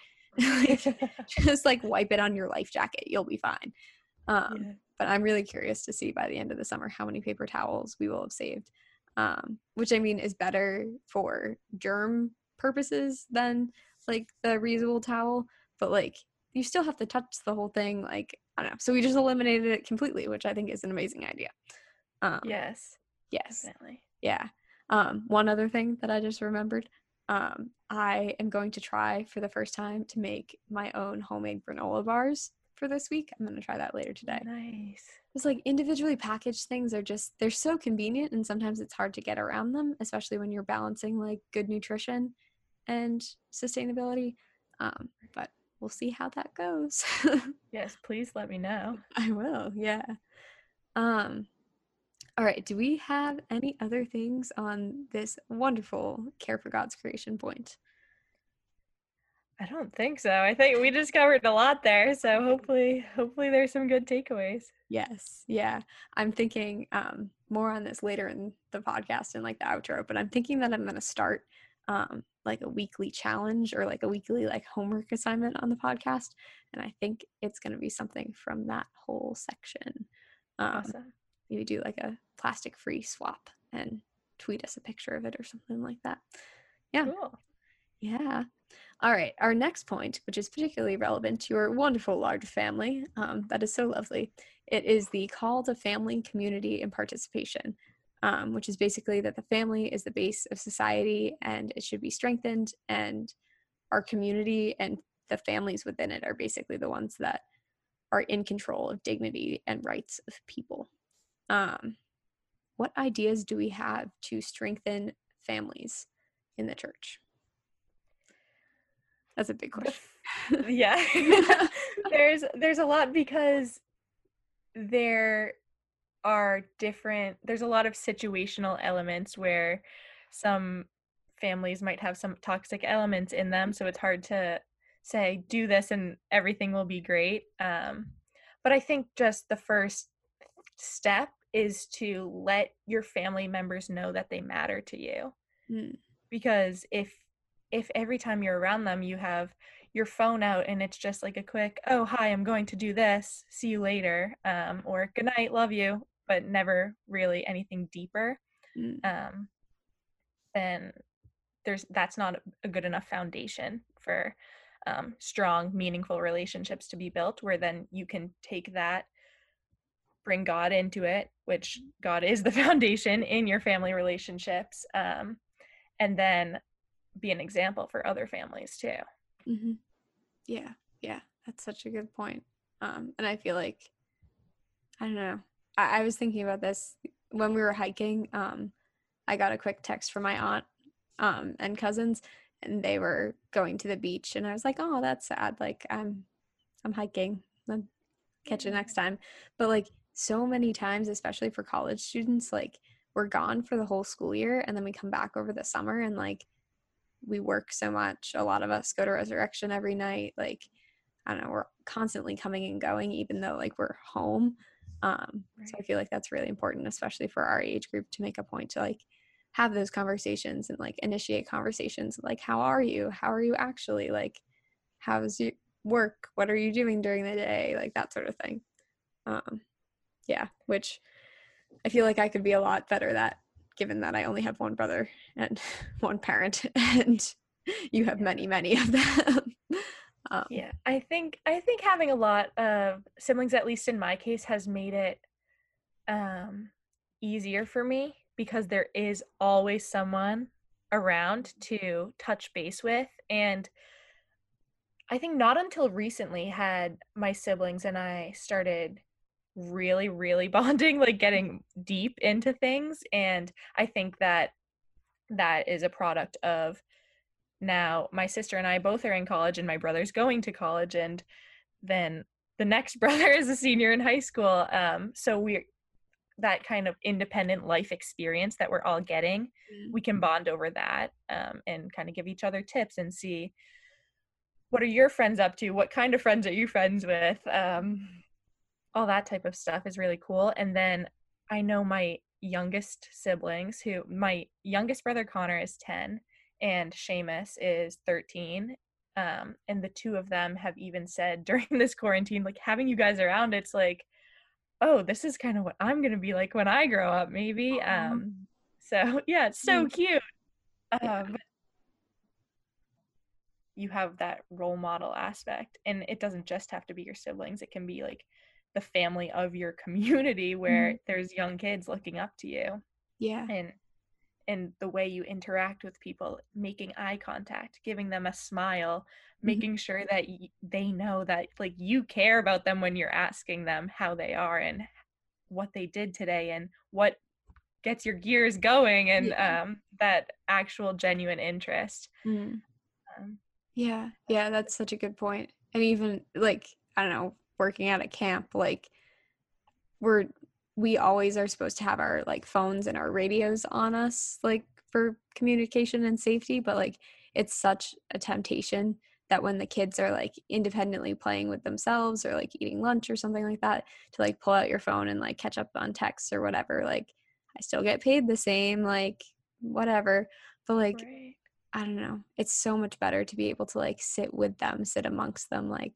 Just like wipe it on your life jacket. You'll be fine. But I'm really curious to see by the end of the summer how many paper towels we will have saved, which I mean is better for germ purposes than like the reusable towel, but like you still have to touch the whole thing. Like, I don't know. So we just eliminated it completely, which I think is an amazing idea. Yes. Definitely. Yeah. One other thing that I just remembered, I am going to try for the first time to make my own homemade granola bars for this week. I'm going to try that later today. Nice. It's like individually packaged things are just, they're so convenient, and sometimes it's hard to get around them, especially when you're balancing like good nutrition and sustainability. But we'll see how that goes. Yes, please let me know. I will. Yeah. All right. Do we have any other things on this wonderful Care for God's Creation point? I don't think so. I think we just covered a lot there. So hopefully there's some good takeaways. Yes. Yeah. I'm thinking more on this later in the podcast and like the outro, but I'm thinking that I'm going to start like a weekly challenge or like a weekly like homework assignment on the podcast. And I think it's going to be something from that whole section. Awesome. Maybe do like a plastic free swap and tweet us a picture of it or something like that. Yeah. Cool. Yeah. All right. Our next point, which is particularly relevant to your wonderful large family, that is so lovely. It is the call to family, community, and participation, which is basically that the family is the base of society and it should be strengthened, and our community and the families within it are basically the ones that are in control of dignity and rights of people. What ideas do we have to strengthen families in the church? That's a big question. Yeah. There's a lot, because there's a lot of situational elements where some families might have some toxic elements in them, so it's hard to say do this and everything will be great. But I think just the first step is to let your family members know that they matter to you. Mm. Because if every time you're around them, you have your phone out and it's just like a quick, oh, hi, I'm going to do this, see you later, or good night, love you, but never really anything deeper, then that's not a good enough foundation for strong, meaningful relationships to be built, where then you can take that, bring God into it, which God is the foundation in your family relationships, and then be an example for other families too. Mm-hmm. Yeah, that's such a good point. And I feel like, I don't know, I was thinking about this when we were hiking. I got a quick text from my aunt and cousins, and they were going to the beach, and I was like, oh, that's sad, like I'm hiking, I'll catch you next time. But like so many times, especially for college students, like we're gone for the whole school year and then we come back over the summer, and like we work so much. A lot of us go to Resurrection every night. Like, I don't know, we're constantly coming and going, even though like we're home. Right. So I feel like that's really important, especially for our age group, to make a point to like have those conversations and like initiate conversations. Like, how are you? How are you actually? Like, how's your work? What are you doing during the day? Like that sort of thing. Yeah. Which I feel like I could be a lot better at, given that I only have one brother and one parent, and you have many, many of them. Yeah, I think having a lot of siblings, at least in my case, has made it easier for me, because there is always someone around to touch base with. And I think not until recently had my siblings and I started really, really bonding, like getting deep into things. And I think that is a product of now my sister and I both are in college, and my brother's going to college, and then the next brother is a senior in high school. So we're that kind of independent life experience that we're all getting, we can bond over that, and kind of give each other tips and see, what are your friends up to? What kind of friends are you friends with? All that type of stuff is really cool. And then I know my youngest siblings, who my youngest brother Connor is 10 and Seamus is 13. And the two of them have even said during this quarantine, like, having you guys around, it's like, oh, this is kind of what I'm going to be like when I grow up, maybe. So yeah, it's so cute. You have that role model aspect, and it doesn't just have to be your siblings. It can be like the family of your community where mm-hmm. there's young kids looking up to you. Yeah. And the way you interact with people, making eye contact, giving them a smile, mm-hmm. making sure that they know that like you care about them when you're asking them how they are and what they did today and what gets your gears going and yeah. That actual genuine interest. Mm. Yeah, that's such a good point. And even like, I don't know, working at a camp, like we always are supposed to have our like phones and our radios on us, like for communication and safety, but like it's such a temptation that when the kids are like independently playing with themselves or like eating lunch or something like that, to like pull out your phone and like catch up on texts or whatever. Like, I still get paid the same, like whatever, but like right. I don't know, it's so much better to be able to like sit with them, sit amongst them. Like,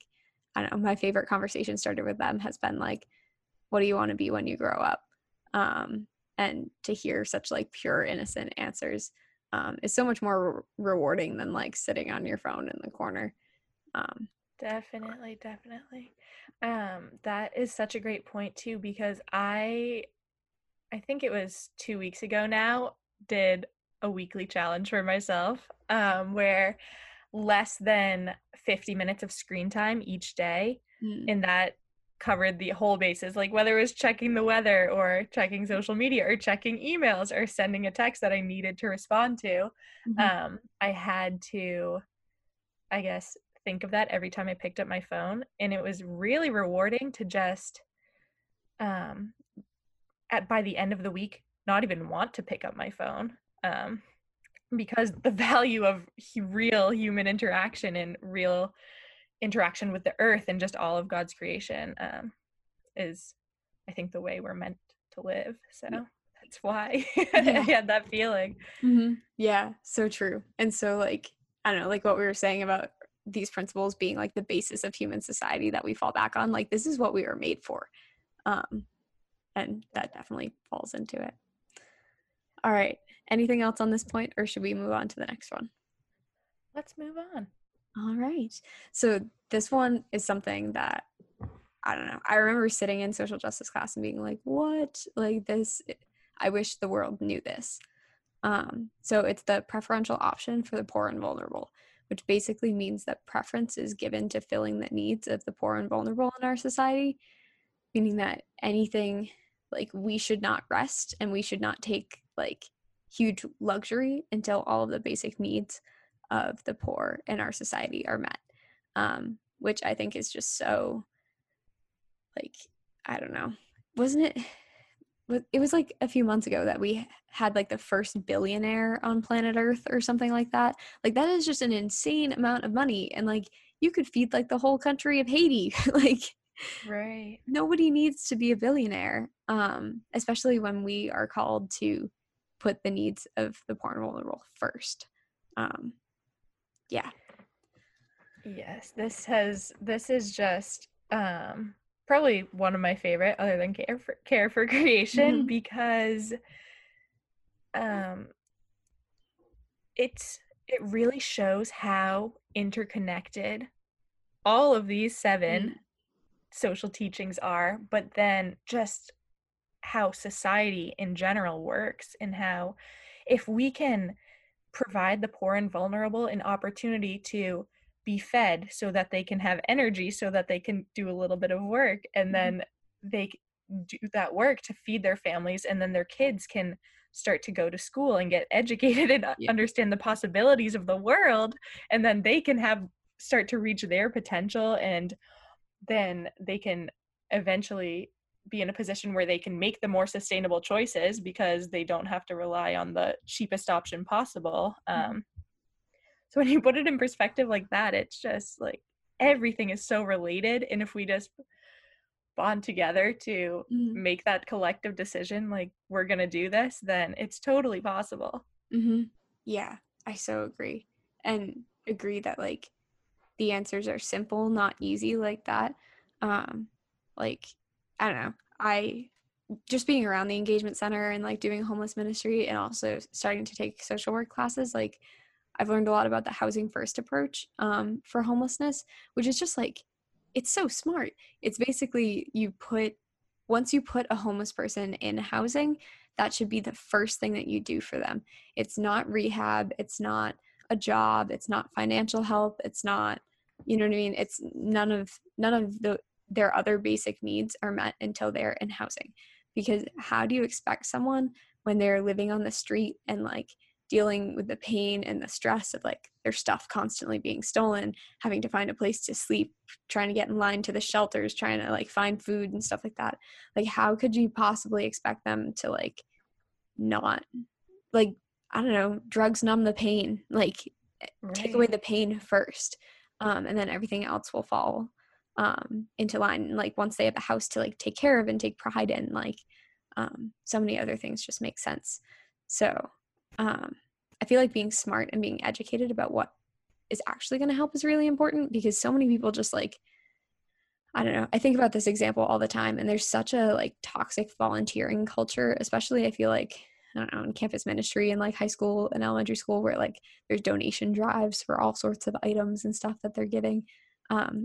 I don't know, my favorite conversation started with them has been like, what do you want to be when you grow up? And to hear such like pure innocent answers is so much more rewarding than like sitting on your phone in the corner. Definitely. That is such a great point too, because I think it was 2 weeks ago now, did a weekly challenge for myself where less than 50 minutes of screen time each day, and that covered the whole basis, like whether it was checking the weather or checking social media or checking emails or sending a text that I needed to respond to. Mm-hmm. I had to, I guess, think of that every time I picked up my phone, and it was really rewarding to just by the end of the week, not even want to pick up my phone, because the value of real human interaction and real interaction with the earth and just all of God's creation is, I think, the way we're meant to live. So that's why I had that feeling. Mm-hmm. Yeah, so true. And so, like, I don't know, like what we were saying about these principles being like the basis of human society that we fall back on, like this is what we were made for. And that definitely falls into it. All right. Anything else on this point, or should we move on to the next one? Let's move on. All right. So this one is something that, I don't know, I remember sitting in social justice class and being like, what? Like this, I wish the world knew this. So it's the preferential option for the poor and vulnerable, which basically means that preference is given to filling the needs of the poor and vulnerable in our society, meaning that anything, like we should not rest and we should not take like huge luxury until all of the basic needs of the poor in our society are met, which I think is just so, like, I don't know, wasn't it? It was like a few months ago that we had like the first billionaire on planet Earth or something like that. Like that is just an insane amount of money, and like you could feed like the whole country of Haiti, like. Right. Nobody needs to be a billionaire, especially when we are called to put the needs of the poor and vulnerable first. Yes, this is just probably one of my favorite, other than Care for Creation, mm-hmm. because it really shows how interconnected all of these seven mm-hmm. social teachings are, but then just how society in general works, and how if we can provide the poor and vulnerable an opportunity to be fed so that they can have energy, so that they can do a little bit of work, and then they do that work to feed their families, and then their kids can start to go to school and get educated and understand the possibilities of the world, and then they can start to reach their potential, and then they can eventually be in a position where they can make the more sustainable choices because they don't have to rely on the cheapest option possible. So when you put it in perspective like that, it's just like everything is so related. And if we just bond together to make that collective decision, like we're going to do this, then it's totally possible. Mm-hmm. Yeah, I so agree. And agree that like the answers are simple, not easy like that. Like, I don't know, I just being around the engagement center and like doing homeless ministry and also starting to take social work classes, like I've learned a lot about the housing first approach for homelessness, which is just like, it's so smart. It's basically once you put a homeless person in housing, that should be the first thing that you do for them. It's not rehab. It's not a job. It's not financial help. It's not, you know what I mean? It's none of their other basic needs are met until they're in housing. Because how do you expect someone when they're living on the street and like dealing with the pain and the stress of like their stuff constantly being stolen, having to find a place to sleep, trying to get in line to the shelters, trying to like find food and stuff like that. Like, how could you possibly expect them to like not, like, I don't know, drugs numb the pain, like right. Take away the pain first. And then everything else will fall into line. And, like, once they have a house to like take care of and take pride in, like so many other things just make sense. So I feel like being smart and being educated about what is actually going to help is really important, because so many people just like, I don't know, I think about this example all the time, and there's such a like toxic volunteering culture, especially I feel like, I don't know, in campus ministry and like high school and elementary school, where like there's donation drives for all sorts of items and stuff that they're giving,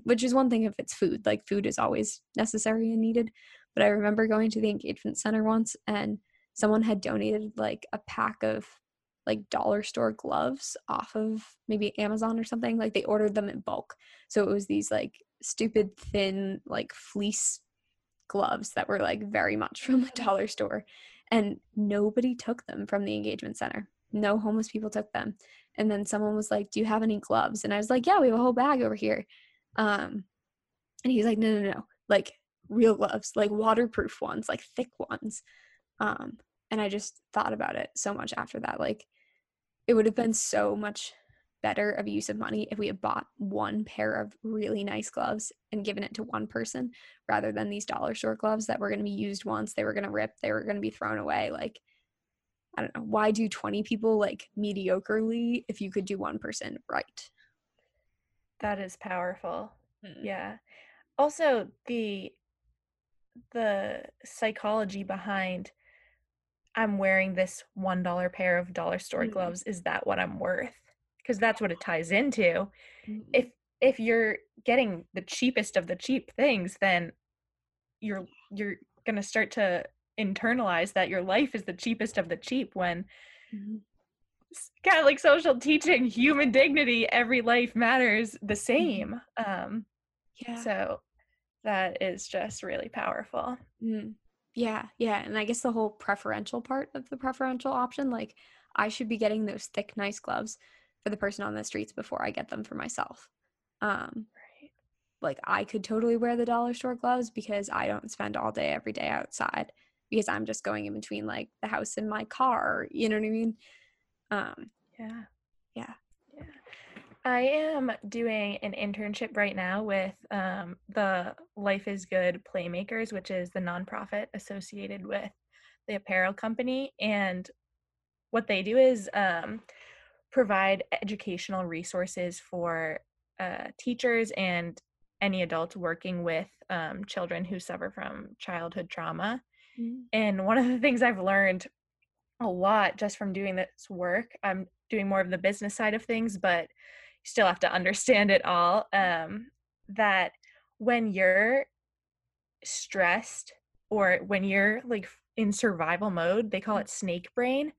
which is one thing if it's food, like food is always necessary and needed. But I remember going to the engagement center once, and someone had donated like a pack of like dollar store gloves off of maybe Amazon or something. Like, they ordered them in bulk. So it was these like stupid thin like fleece gloves that were like very much from the dollar store, and nobody took them from the engagement center. No homeless people took them. And then someone was like, do you have any gloves? And I was like, yeah, we have a whole bag over here. And he's like, no, like real gloves, like waterproof ones, like thick ones. And I just thought about it so much after that. Like, it would have been so much better of a use of money if we had bought one pair of really nice gloves and given it to one person, rather than these dollar store gloves that were going to be used once, they were going to rip, they were going to be thrown away. Like, I don't know, why do 20 people like mediocrely if you could do one person right? That is powerful. Mm-hmm. Yeah. Also, the psychology behind, I'm wearing this $1 pair of dollar store gloves, is that what I'm worth? Because that's what it ties into. If you're getting the cheapest of the cheap things, then you're going to start to internalize that your life is the cheapest of the cheap, when Catholic social teaching, human dignity, every life matters the same. So that is just really powerful. Mm. Yeah. And I guess the whole preferential part of the preferential option, like, I should be getting those thick, nice gloves for the person on the streets before I get them for myself. Right. Like, I could totally wear the dollar store gloves because I don't spend all day, every day outside, because I'm just going in between like the house and my car. You know what I mean? Yeah. I am doing an internship right now with the Life is Good Playmakers, which is the nonprofit associated with the apparel company. And what they do is provide educational resources for teachers and any adults working with children who suffer from childhood trauma. Mm-hmm. And one of the things I've learned a lot just from doing this work, I'm doing more of the business side of things, but still have to understand it all, that when you're stressed or when you're like in survival mode, they call it snake brain,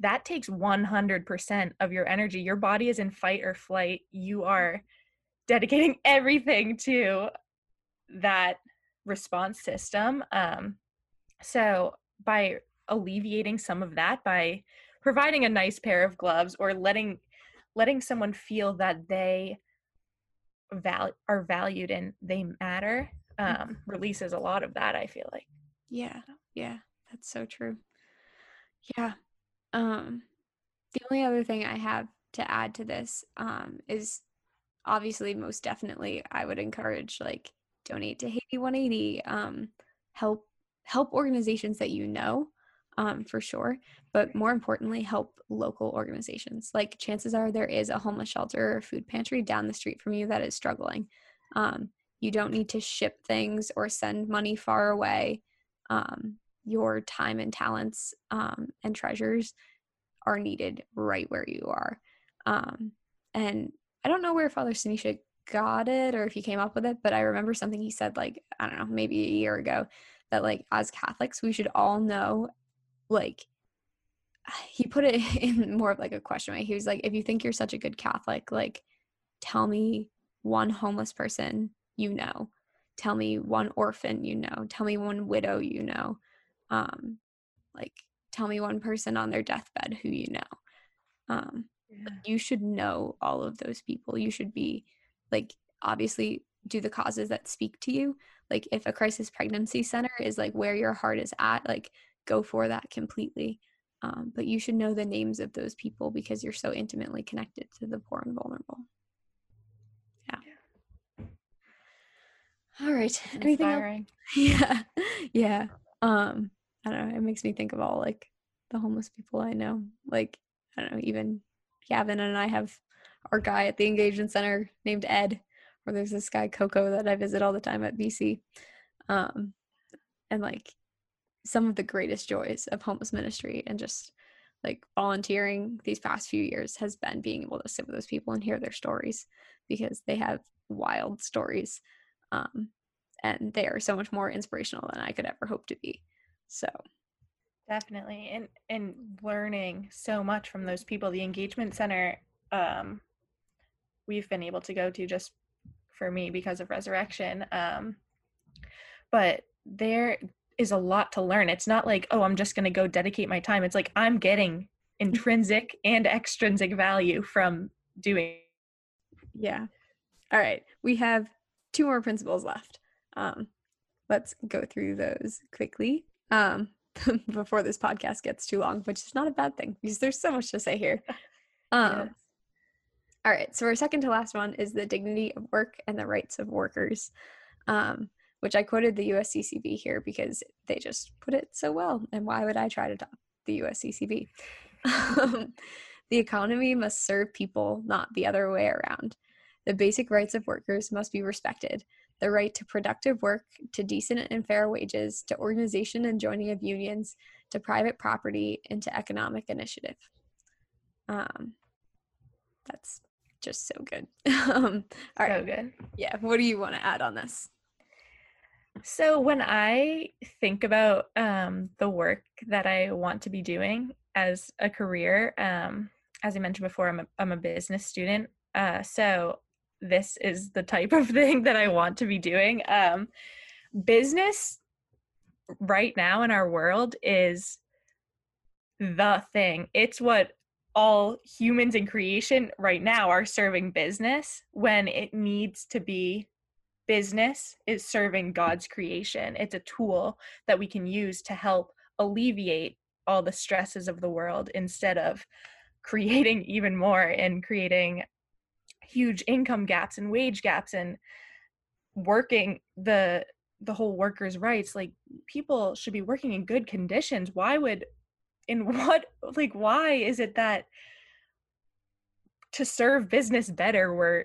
that takes 100% of your energy. Your body is in fight or flight. You are dedicating everything to that response system. So by alleviating some of that, by providing a nice pair of gloves, or letting someone feel that they are valued and they matter, releases a lot of that, I feel like. Yeah, that's so true. Yeah. The only other thing I have to add to this is, obviously, most definitely, I would encourage, like, donate to Haiti 180, help organizations that you know, for sure, but more importantly, help local organizations. Like, chances are there is a homeless shelter or food pantry down the street from you that is struggling. You don't need to ship things or send money far away. Your time and talents and treasures are needed right where you are. And I don't know where Father Sunisha got it or if he came up with it, but I remember something he said, like, I don't know, maybe a year ago, that like as Catholics, we should all know, like, he put it in more of like a question way. He was like, if you think you're such a good Catholic, like, tell me one homeless person you know, tell me one orphan you know, tell me one widow you know, like, tell me one person on their deathbed who you know. Yeah. You should know all of those people. You should be, like, obviously do the causes that speak to you. Like, if a crisis pregnancy center is like where your heart is at, like, go for that completely. But you should know the names of those people because you're so intimately connected to the poor and vulnerable. Yeah. All right. Inspiring. Anything else? Yeah. I don't know. It makes me think of all, like, the homeless people I know. Like, I don't know, even Gavin and I have our guy at the engagement center named Ed, or there's this guy Coco that I visit all the time at BC. And like some of the greatest joys of homeless ministry and just like volunteering these past few years has been being able to sit with those people and hear their stories, because they have wild stories. And they are so much more inspirational than I could ever hope to be. So definitely. And learning so much from those people. The engagement center, we've been able to go to just for me because of Resurrection. But there is a lot to learn. It's not like, oh, I'm just going to go dedicate my time. It's like, I'm getting intrinsic and extrinsic value from doing. Yeah. All right. We have two more principles left. Let's go through those quickly. Before this podcast gets too long, which is not a bad thing because there's so much to say here. Yes. All right. So our second to last one is the dignity of work and the rights of workers, which I quoted the USCCB here because they just put it so well. And why would I try to top the USCCB? The economy must serve people, not the other way around. The basic rights of workers must be respected. The right to productive work, to decent and fair wages, to organization and joining of unions, to private property, and to economic initiative. That's just so good. All right. So good. Yeah. What do you want to add on this? So when I think about the work that I want to be doing as a career, as I mentioned before, I'm a business student. So this is the type of thing that I want to be doing. Business right now in our world is the thing. It's what all humans in creation right now are serving. Business, when it needs to be business, is serving God's creation. It's a tool that we can use to help alleviate all the stresses of the world instead of creating even more and creating huge income gaps and wage gaps and working the whole workers' rights. Like, people should be working in good conditions. Why is it that to serve business better, we're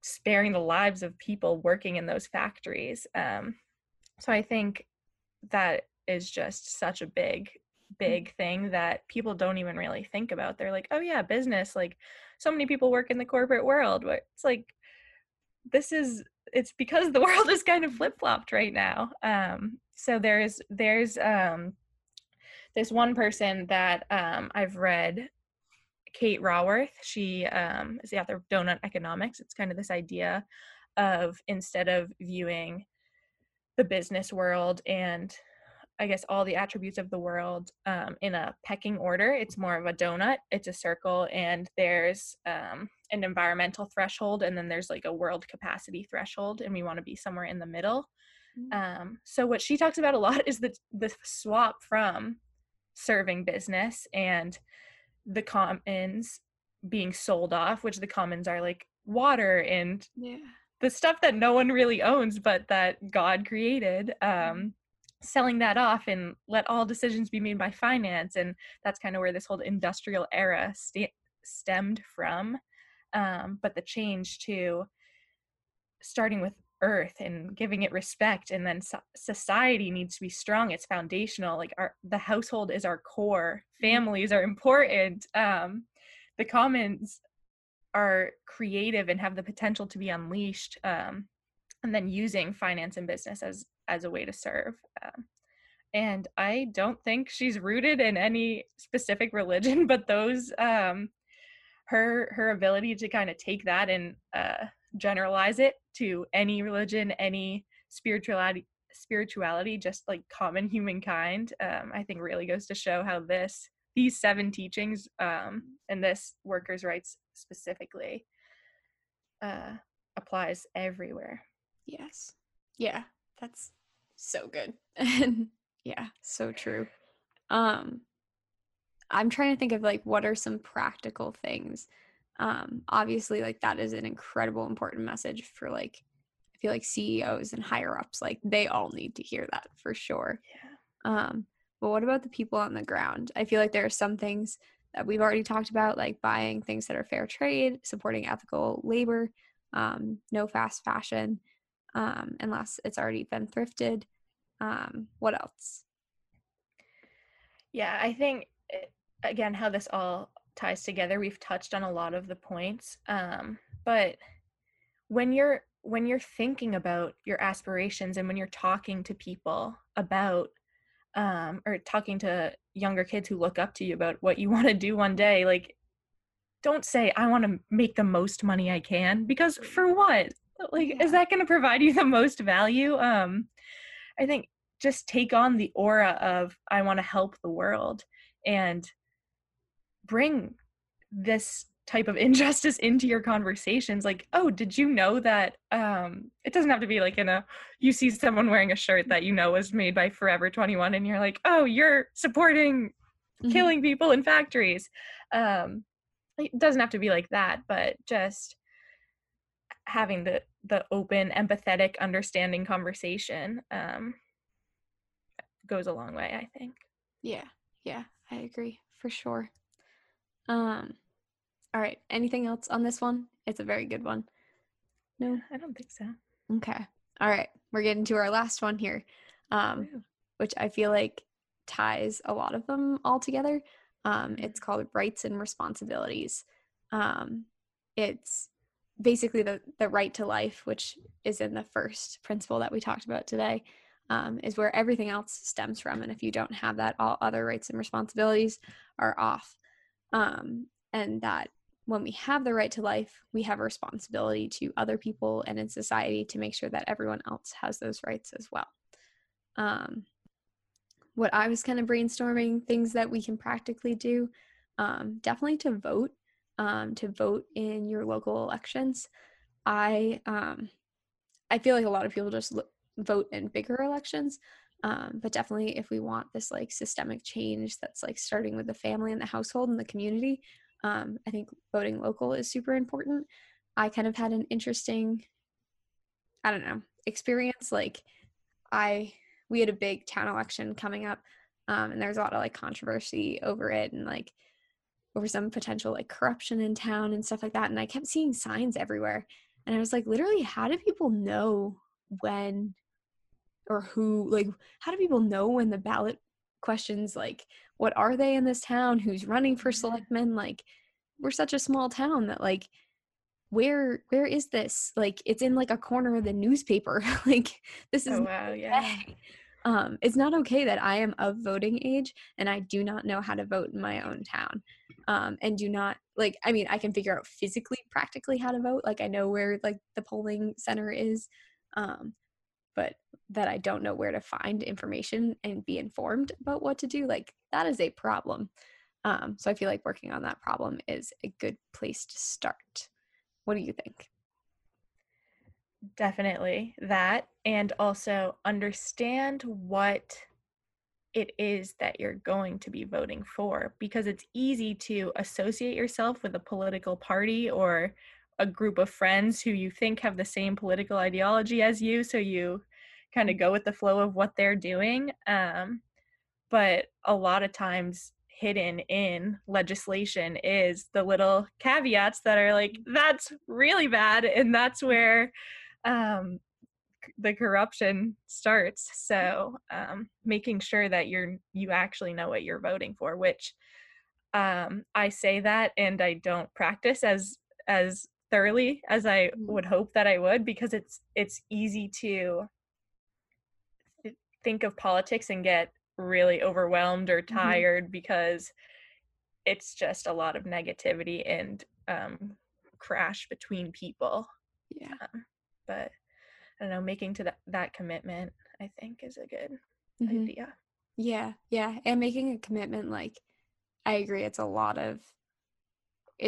sparing the lives of people working in those factories? So I think that is just such a big thing that people don't even really think about. They're like, oh yeah, business, like, so many people work in the corporate world. It's like, it's because the world is kind of flip-flopped right now. So there's this one person that I've read, Kate Raworth. She is the author of Donut Economics. It's kind of this idea of, instead of viewing the business world and I guess all the attributes of the world in a pecking order, it's more of a donut. It's a circle, and there's an environmental threshold, and then there's like a world capacity threshold, and we want to be somewhere in the middle. Mm-hmm. So what she talks about a lot is the swap from serving business and the commons being sold off, which the commons are like water and the stuff that no one really owns but that God created. Selling that off and let all decisions be made by finance. And that's kind of where this whole industrial era stemmed from. But the change to starting with earth and giving it respect, and then society needs to be strong. It's foundational. Like, the household is our core. Families are important. The commons are creative and have the potential to be unleashed, and then using finance and business as a way to serve. And I don't think she's rooted in any specific religion, but those, her ability to kind of take that and generalize it to any religion, any spirituality, just like common humankind, I think really goes to show how these seven teachings, and this workers' rights specifically, applies everywhere. Yes. Yeah. That's so good. Yeah, so true. I'm trying to think of like, what are some practical things? Obviously, like, that is an incredible important message for, like, I feel like CEOs and higher ups, like, they all need to hear that for sure. Yeah. But what about the people on the ground? I feel like there are some things that we've already talked about, like buying things that are fair trade, supporting ethical labor, no fast fashion, unless it's already been thrifted. What else? Yeah, I think, again, how this all ties together, we've touched on a lot of the points, but when you're thinking about your aspirations and when you're talking to people about, or talking to younger kids who look up to you about what you want to do one day, like, don't say, I want to make the most money I can, because for what? Like, yeah. Is that going to provide you the most value? I think just take on the aura of, I want to help the world, and bring this type of injustice into your conversations. Like, oh, did you know that, it doesn't have to be like you see someone wearing a shirt that you know was made by Forever 21 and you're like, oh, you're supporting killing people in factories. It doesn't have to be like that, but just having the open, empathetic, understanding conversation goes a long way, I think. Yeah, I agree for sure. All right, anything else on this one? It's a very good one. No, I don't think so. Okay. All right, we're getting to our last one here, which I feel like ties a lot of them all together. It's called Rights and Responsibilities. It's basically the right to life, which is in the first principle that we talked about today, is where everything else stems from. And if you don't have that, all other rights and responsibilities are off. And that when we have the right to life, we have a responsibility to other people and in society to make sure that everyone else has those rights as well. What I was kind of brainstorming, things that we can practically do, definitely to vote in your local elections. I feel like a lot of people just vote in bigger elections, but definitely if we want this like systemic change that's like starting with the family and the household and the community, I think voting local is super important. I kind of had an interesting, I don't know, experience. Like we had a big town election coming up, and there was a lot of like controversy over it and like over some potential like corruption in town and stuff like that. And I kept seeing signs everywhere. And I was like, literally, how do people know when or who, like, how do people know when the ballot questions, like, what are they in this town? Who's running for selectmen? Like, we're such a small town that like, where is this? Like, it's in like a corner of the newspaper. Like, this is, oh, wow, okay. Yeah. It's not okay that I am of voting age and I do not know how to vote in my own town. And do not, like, I mean, I can figure out physically, practically how to vote. Like, I know where, like, the polling center is, but that I don't know where to find information and be informed about what to do. Like, that is a problem. So I feel like working on that problem is a good place to start. What do you think? Definitely that. And also understand what it is that you're going to be voting for, because it's easy to associate yourself with a political party or a group of friends who you think have the same political ideology as you, so you kind of go with the flow of what they're doing. But a lot of times hidden in legislation is the little caveats that are like, that's really bad, and that's where the corruption starts. So making sure that you actually know what you're voting for, which I say that and I don't practice as as thoroughly as I would hope that I would, because it's easy to think of politics and get really overwhelmed or tired because it's just a lot of negativity and crash between people. Yeah. But I don't know, making to that commitment, I think, is a good idea. Yeah. And making a commitment, like, I agree. It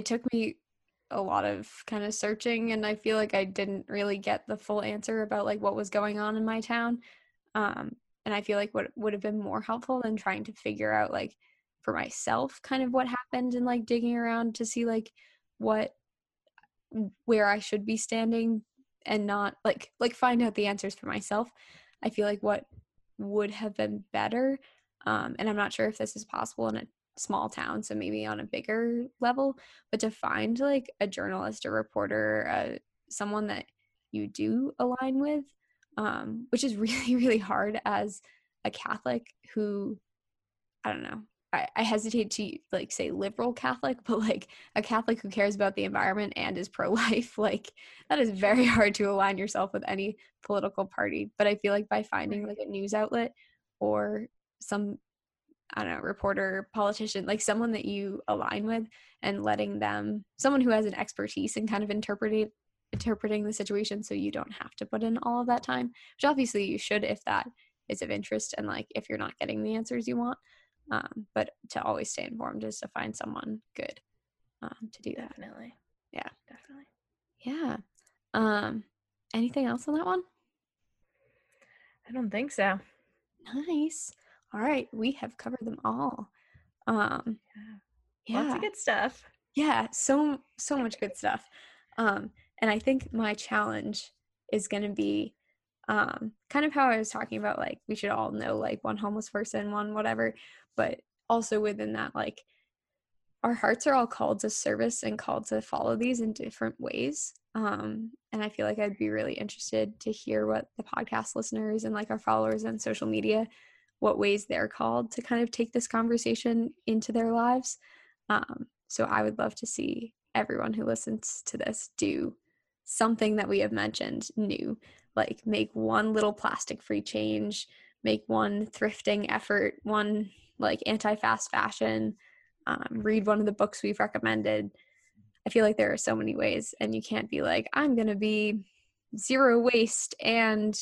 took me a lot of kind of searching, and I feel like I didn't really get the full answer about like what was going on in my town. And I feel like what would have been more helpful than trying to figure out like for myself kind of what happened and like digging around to see like where I should be standing, and not like find out the answers for myself. I feel like what would have been better. And I'm not sure if this is possible in a small town, so maybe on a bigger level, but to find like a journalist, a reporter, someone that you do align with, which is really, really hard as a Catholic who, I don't know, I hesitate to like say liberal Catholic, but like a Catholic who cares about the environment and is pro-life, like that is very hard to align yourself with any political party. But I feel like by finding like a news outlet or some, I don't know, reporter, politician, like someone that you align with, and letting them, someone who has an expertise in kind of interpreting the situation, so you don't have to put in all of that time, which obviously you should if that is of interest and like if you're not getting the answers you want. But to always stay informed is to find someone good to do that. Definitely. Yeah. Definitely. Yeah. Anything else on that one? I don't think so. Nice. All right. We have covered them all. Yeah. Lots of good stuff. Yeah. So much good stuff. And I think my challenge is going to be kind of how I was talking about, like, we should all know, like, one homeless person, one whatever. But also within that, like, our hearts are all called to service and called to follow these in different ways. And I feel like I'd be really interested to hear what the podcast listeners and like our followers on social media, what ways they're called to kind of take this conversation into their lives. So I would love to see everyone who listens to this do something that we have mentioned new, like make one little plastic-free change, make one thrifting effort, one like anti-fast fashion, read one of the books we've recommended. I feel like there are so many ways, and you can't be like, I'm going to be zero waste and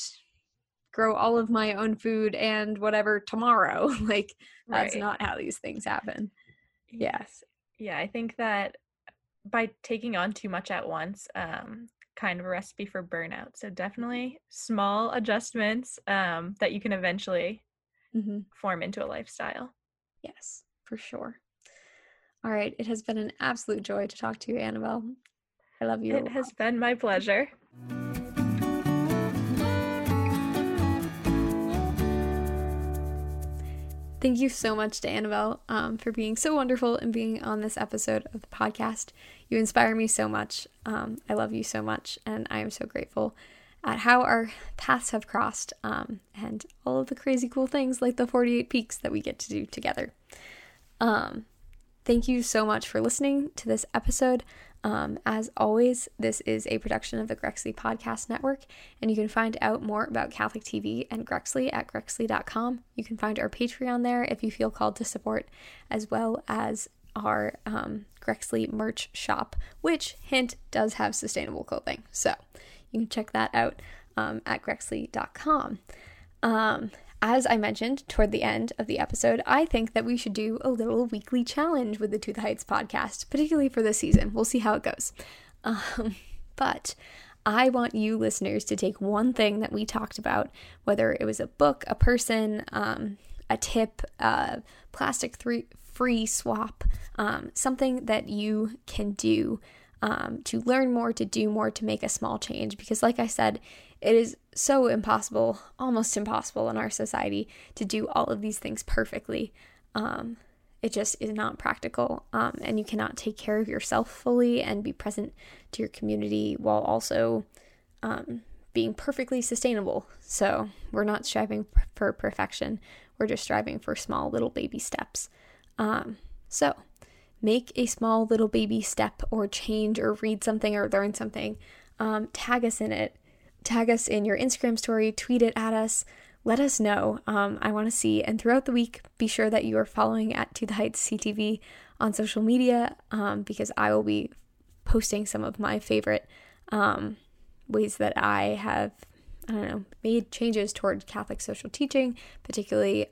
grow all of my own food and whatever tomorrow. Like, that's right. Not how these things happen. Yes. Yeah. I think that by taking on too much at once, kind of a recipe for burnout. So definitely small adjustments that you can eventually form into a lifestyle. Yes, for sure. All right. It has been an absolute joy to talk to you, Annabelle. I love you. It has been my pleasure. Thank you so much to Annabelle for being so wonderful and being on this episode of the podcast. You inspire me so much. I love you so much, and I am so grateful at how our paths have crossed and all of the crazy cool things like the 48 Peaks that we get to do together. Thank you so much for listening to this episode. As always, this is a production of the Grexley Podcast Network, and you can find out more about Catholic TV and Grexley at grexley.com. You can find our Patreon there if you feel called to support, as well as our Grexley merch shop, which, hint, does have sustainable clothing. So you can check that out at grexley.com. As I mentioned toward the end of the episode, I think that we should do a little weekly challenge with the To the Heights podcast, particularly for this season. We'll see how it goes. But I want you listeners to take one thing that we talked about, whether it was a book, a person, a tip, plastic free swap, something that you can do to learn more, to do more, to make a small change. Because like I said, it is so impossible, almost impossible in our society to do all of these things perfectly. It just is not practical, and you cannot take care of yourself fully and be present to your community while also being perfectly sustainable. So we're not striving for perfection. We're just striving for small little baby steps. So Make a small little baby step or change or read something or learn something. Tag us in it. Tag us in your Instagram story. Tweet it at us. Let us know. I want to see. And throughout the week, be sure that you are following at To The Heights CTV on social media, because I will be posting some of my favorite ways that I have, made changes toward Catholic social teaching, particularly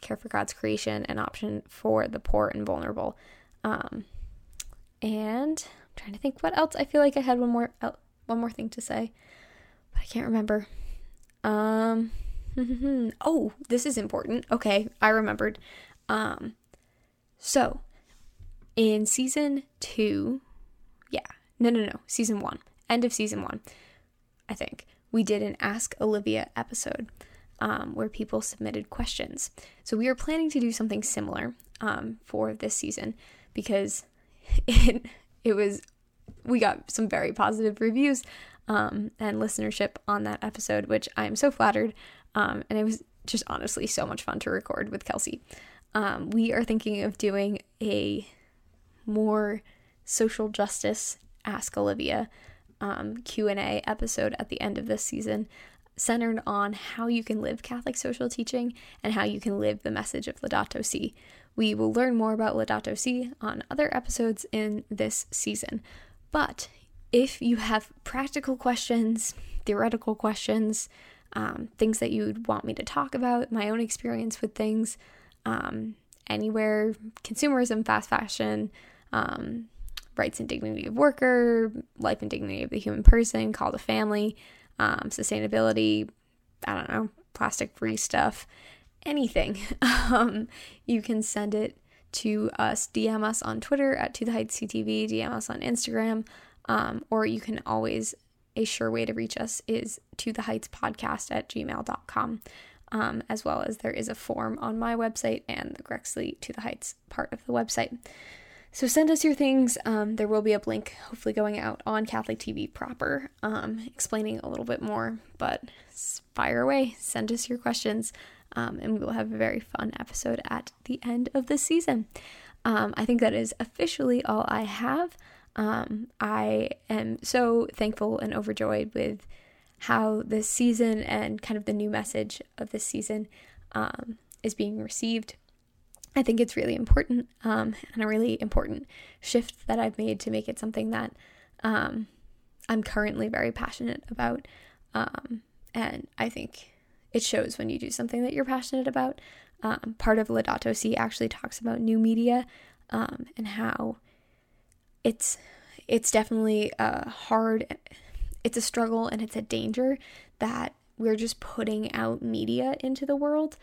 Care for God's Creation and Option for the Poor and Vulnerable. And I'm trying to think what else. I feel like I had one more thing to say, but I can't remember. Oh, this is important. Okay, I remembered. So in season one, end of season one, I think, we did an Ask Olivia episode, where people submitted questions. So we are planning to do something similar, for this season, because we got some very positive reviews, and listenership on that episode, which I am so flattered. And it was just honestly so much fun to record with Kelsey. We are thinking of doing a more social justice Ask Olivia Q&A episode at the end of this season, centered on how you can live Catholic social teaching and how you can live the message of Laudato Si. We will learn more about Laudato Si on other episodes in this season. But if you have practical questions, theoretical questions, things that you would want me to talk about, my own experience with things, anywhere, consumerism, fast fashion, rights and dignity of worker, life and dignity of the human person, call to family, sustainability, plastic-free stuff, anything, you can send it to us, DM us on Twitter at To The Heights CTV, DM us on Instagram, or you can always, a sure way to reach us is totheheights.podcast@gmail.com, as well as there is a form on my website and the Grexley To The Heights part of the website. So send us your things. There will be a link hopefully going out on Catholic TV proper, explaining a little bit more, but fire away. Send us your questions, and we will have a very fun episode at the end of this season. I think that is officially all I have. I am so thankful and overjoyed with how this season and kind of the new message of this season is being received. I think it's really important, and a really important shift that I've made to make it something that I'm currently very passionate about, and I think it shows when you do something that you're passionate about. Part of Laudato Si actually talks about new media, and how it's definitely it's a struggle and it's a danger that we're just putting out media into the world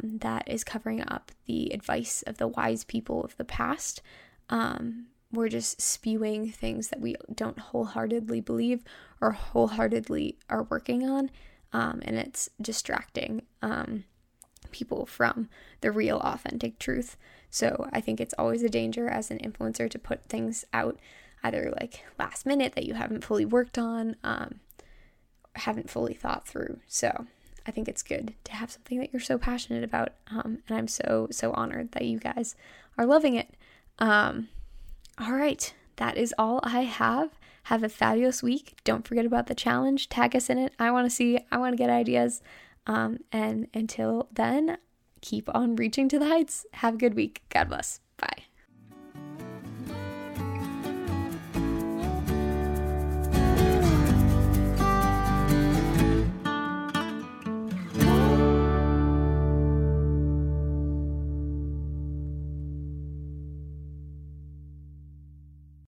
that is covering up the advice of the wise people of the past. We're just spewing things that we don't wholeheartedly believe or wholeheartedly are working on, and it's distracting people from the real authentic truth. So I think it's always a danger as an influencer to put things out either like last minute that you haven't fully worked on, haven't fully thought through. So I think it's good to have something that you're so passionate about, and I'm so, so honored that you guys are loving it. All right, that is all I have. Have a fabulous week. Don't forget about the challenge. Tag us in it. I want to get ideas, and until then, keep on reaching to the heights. Have a good week. God bless.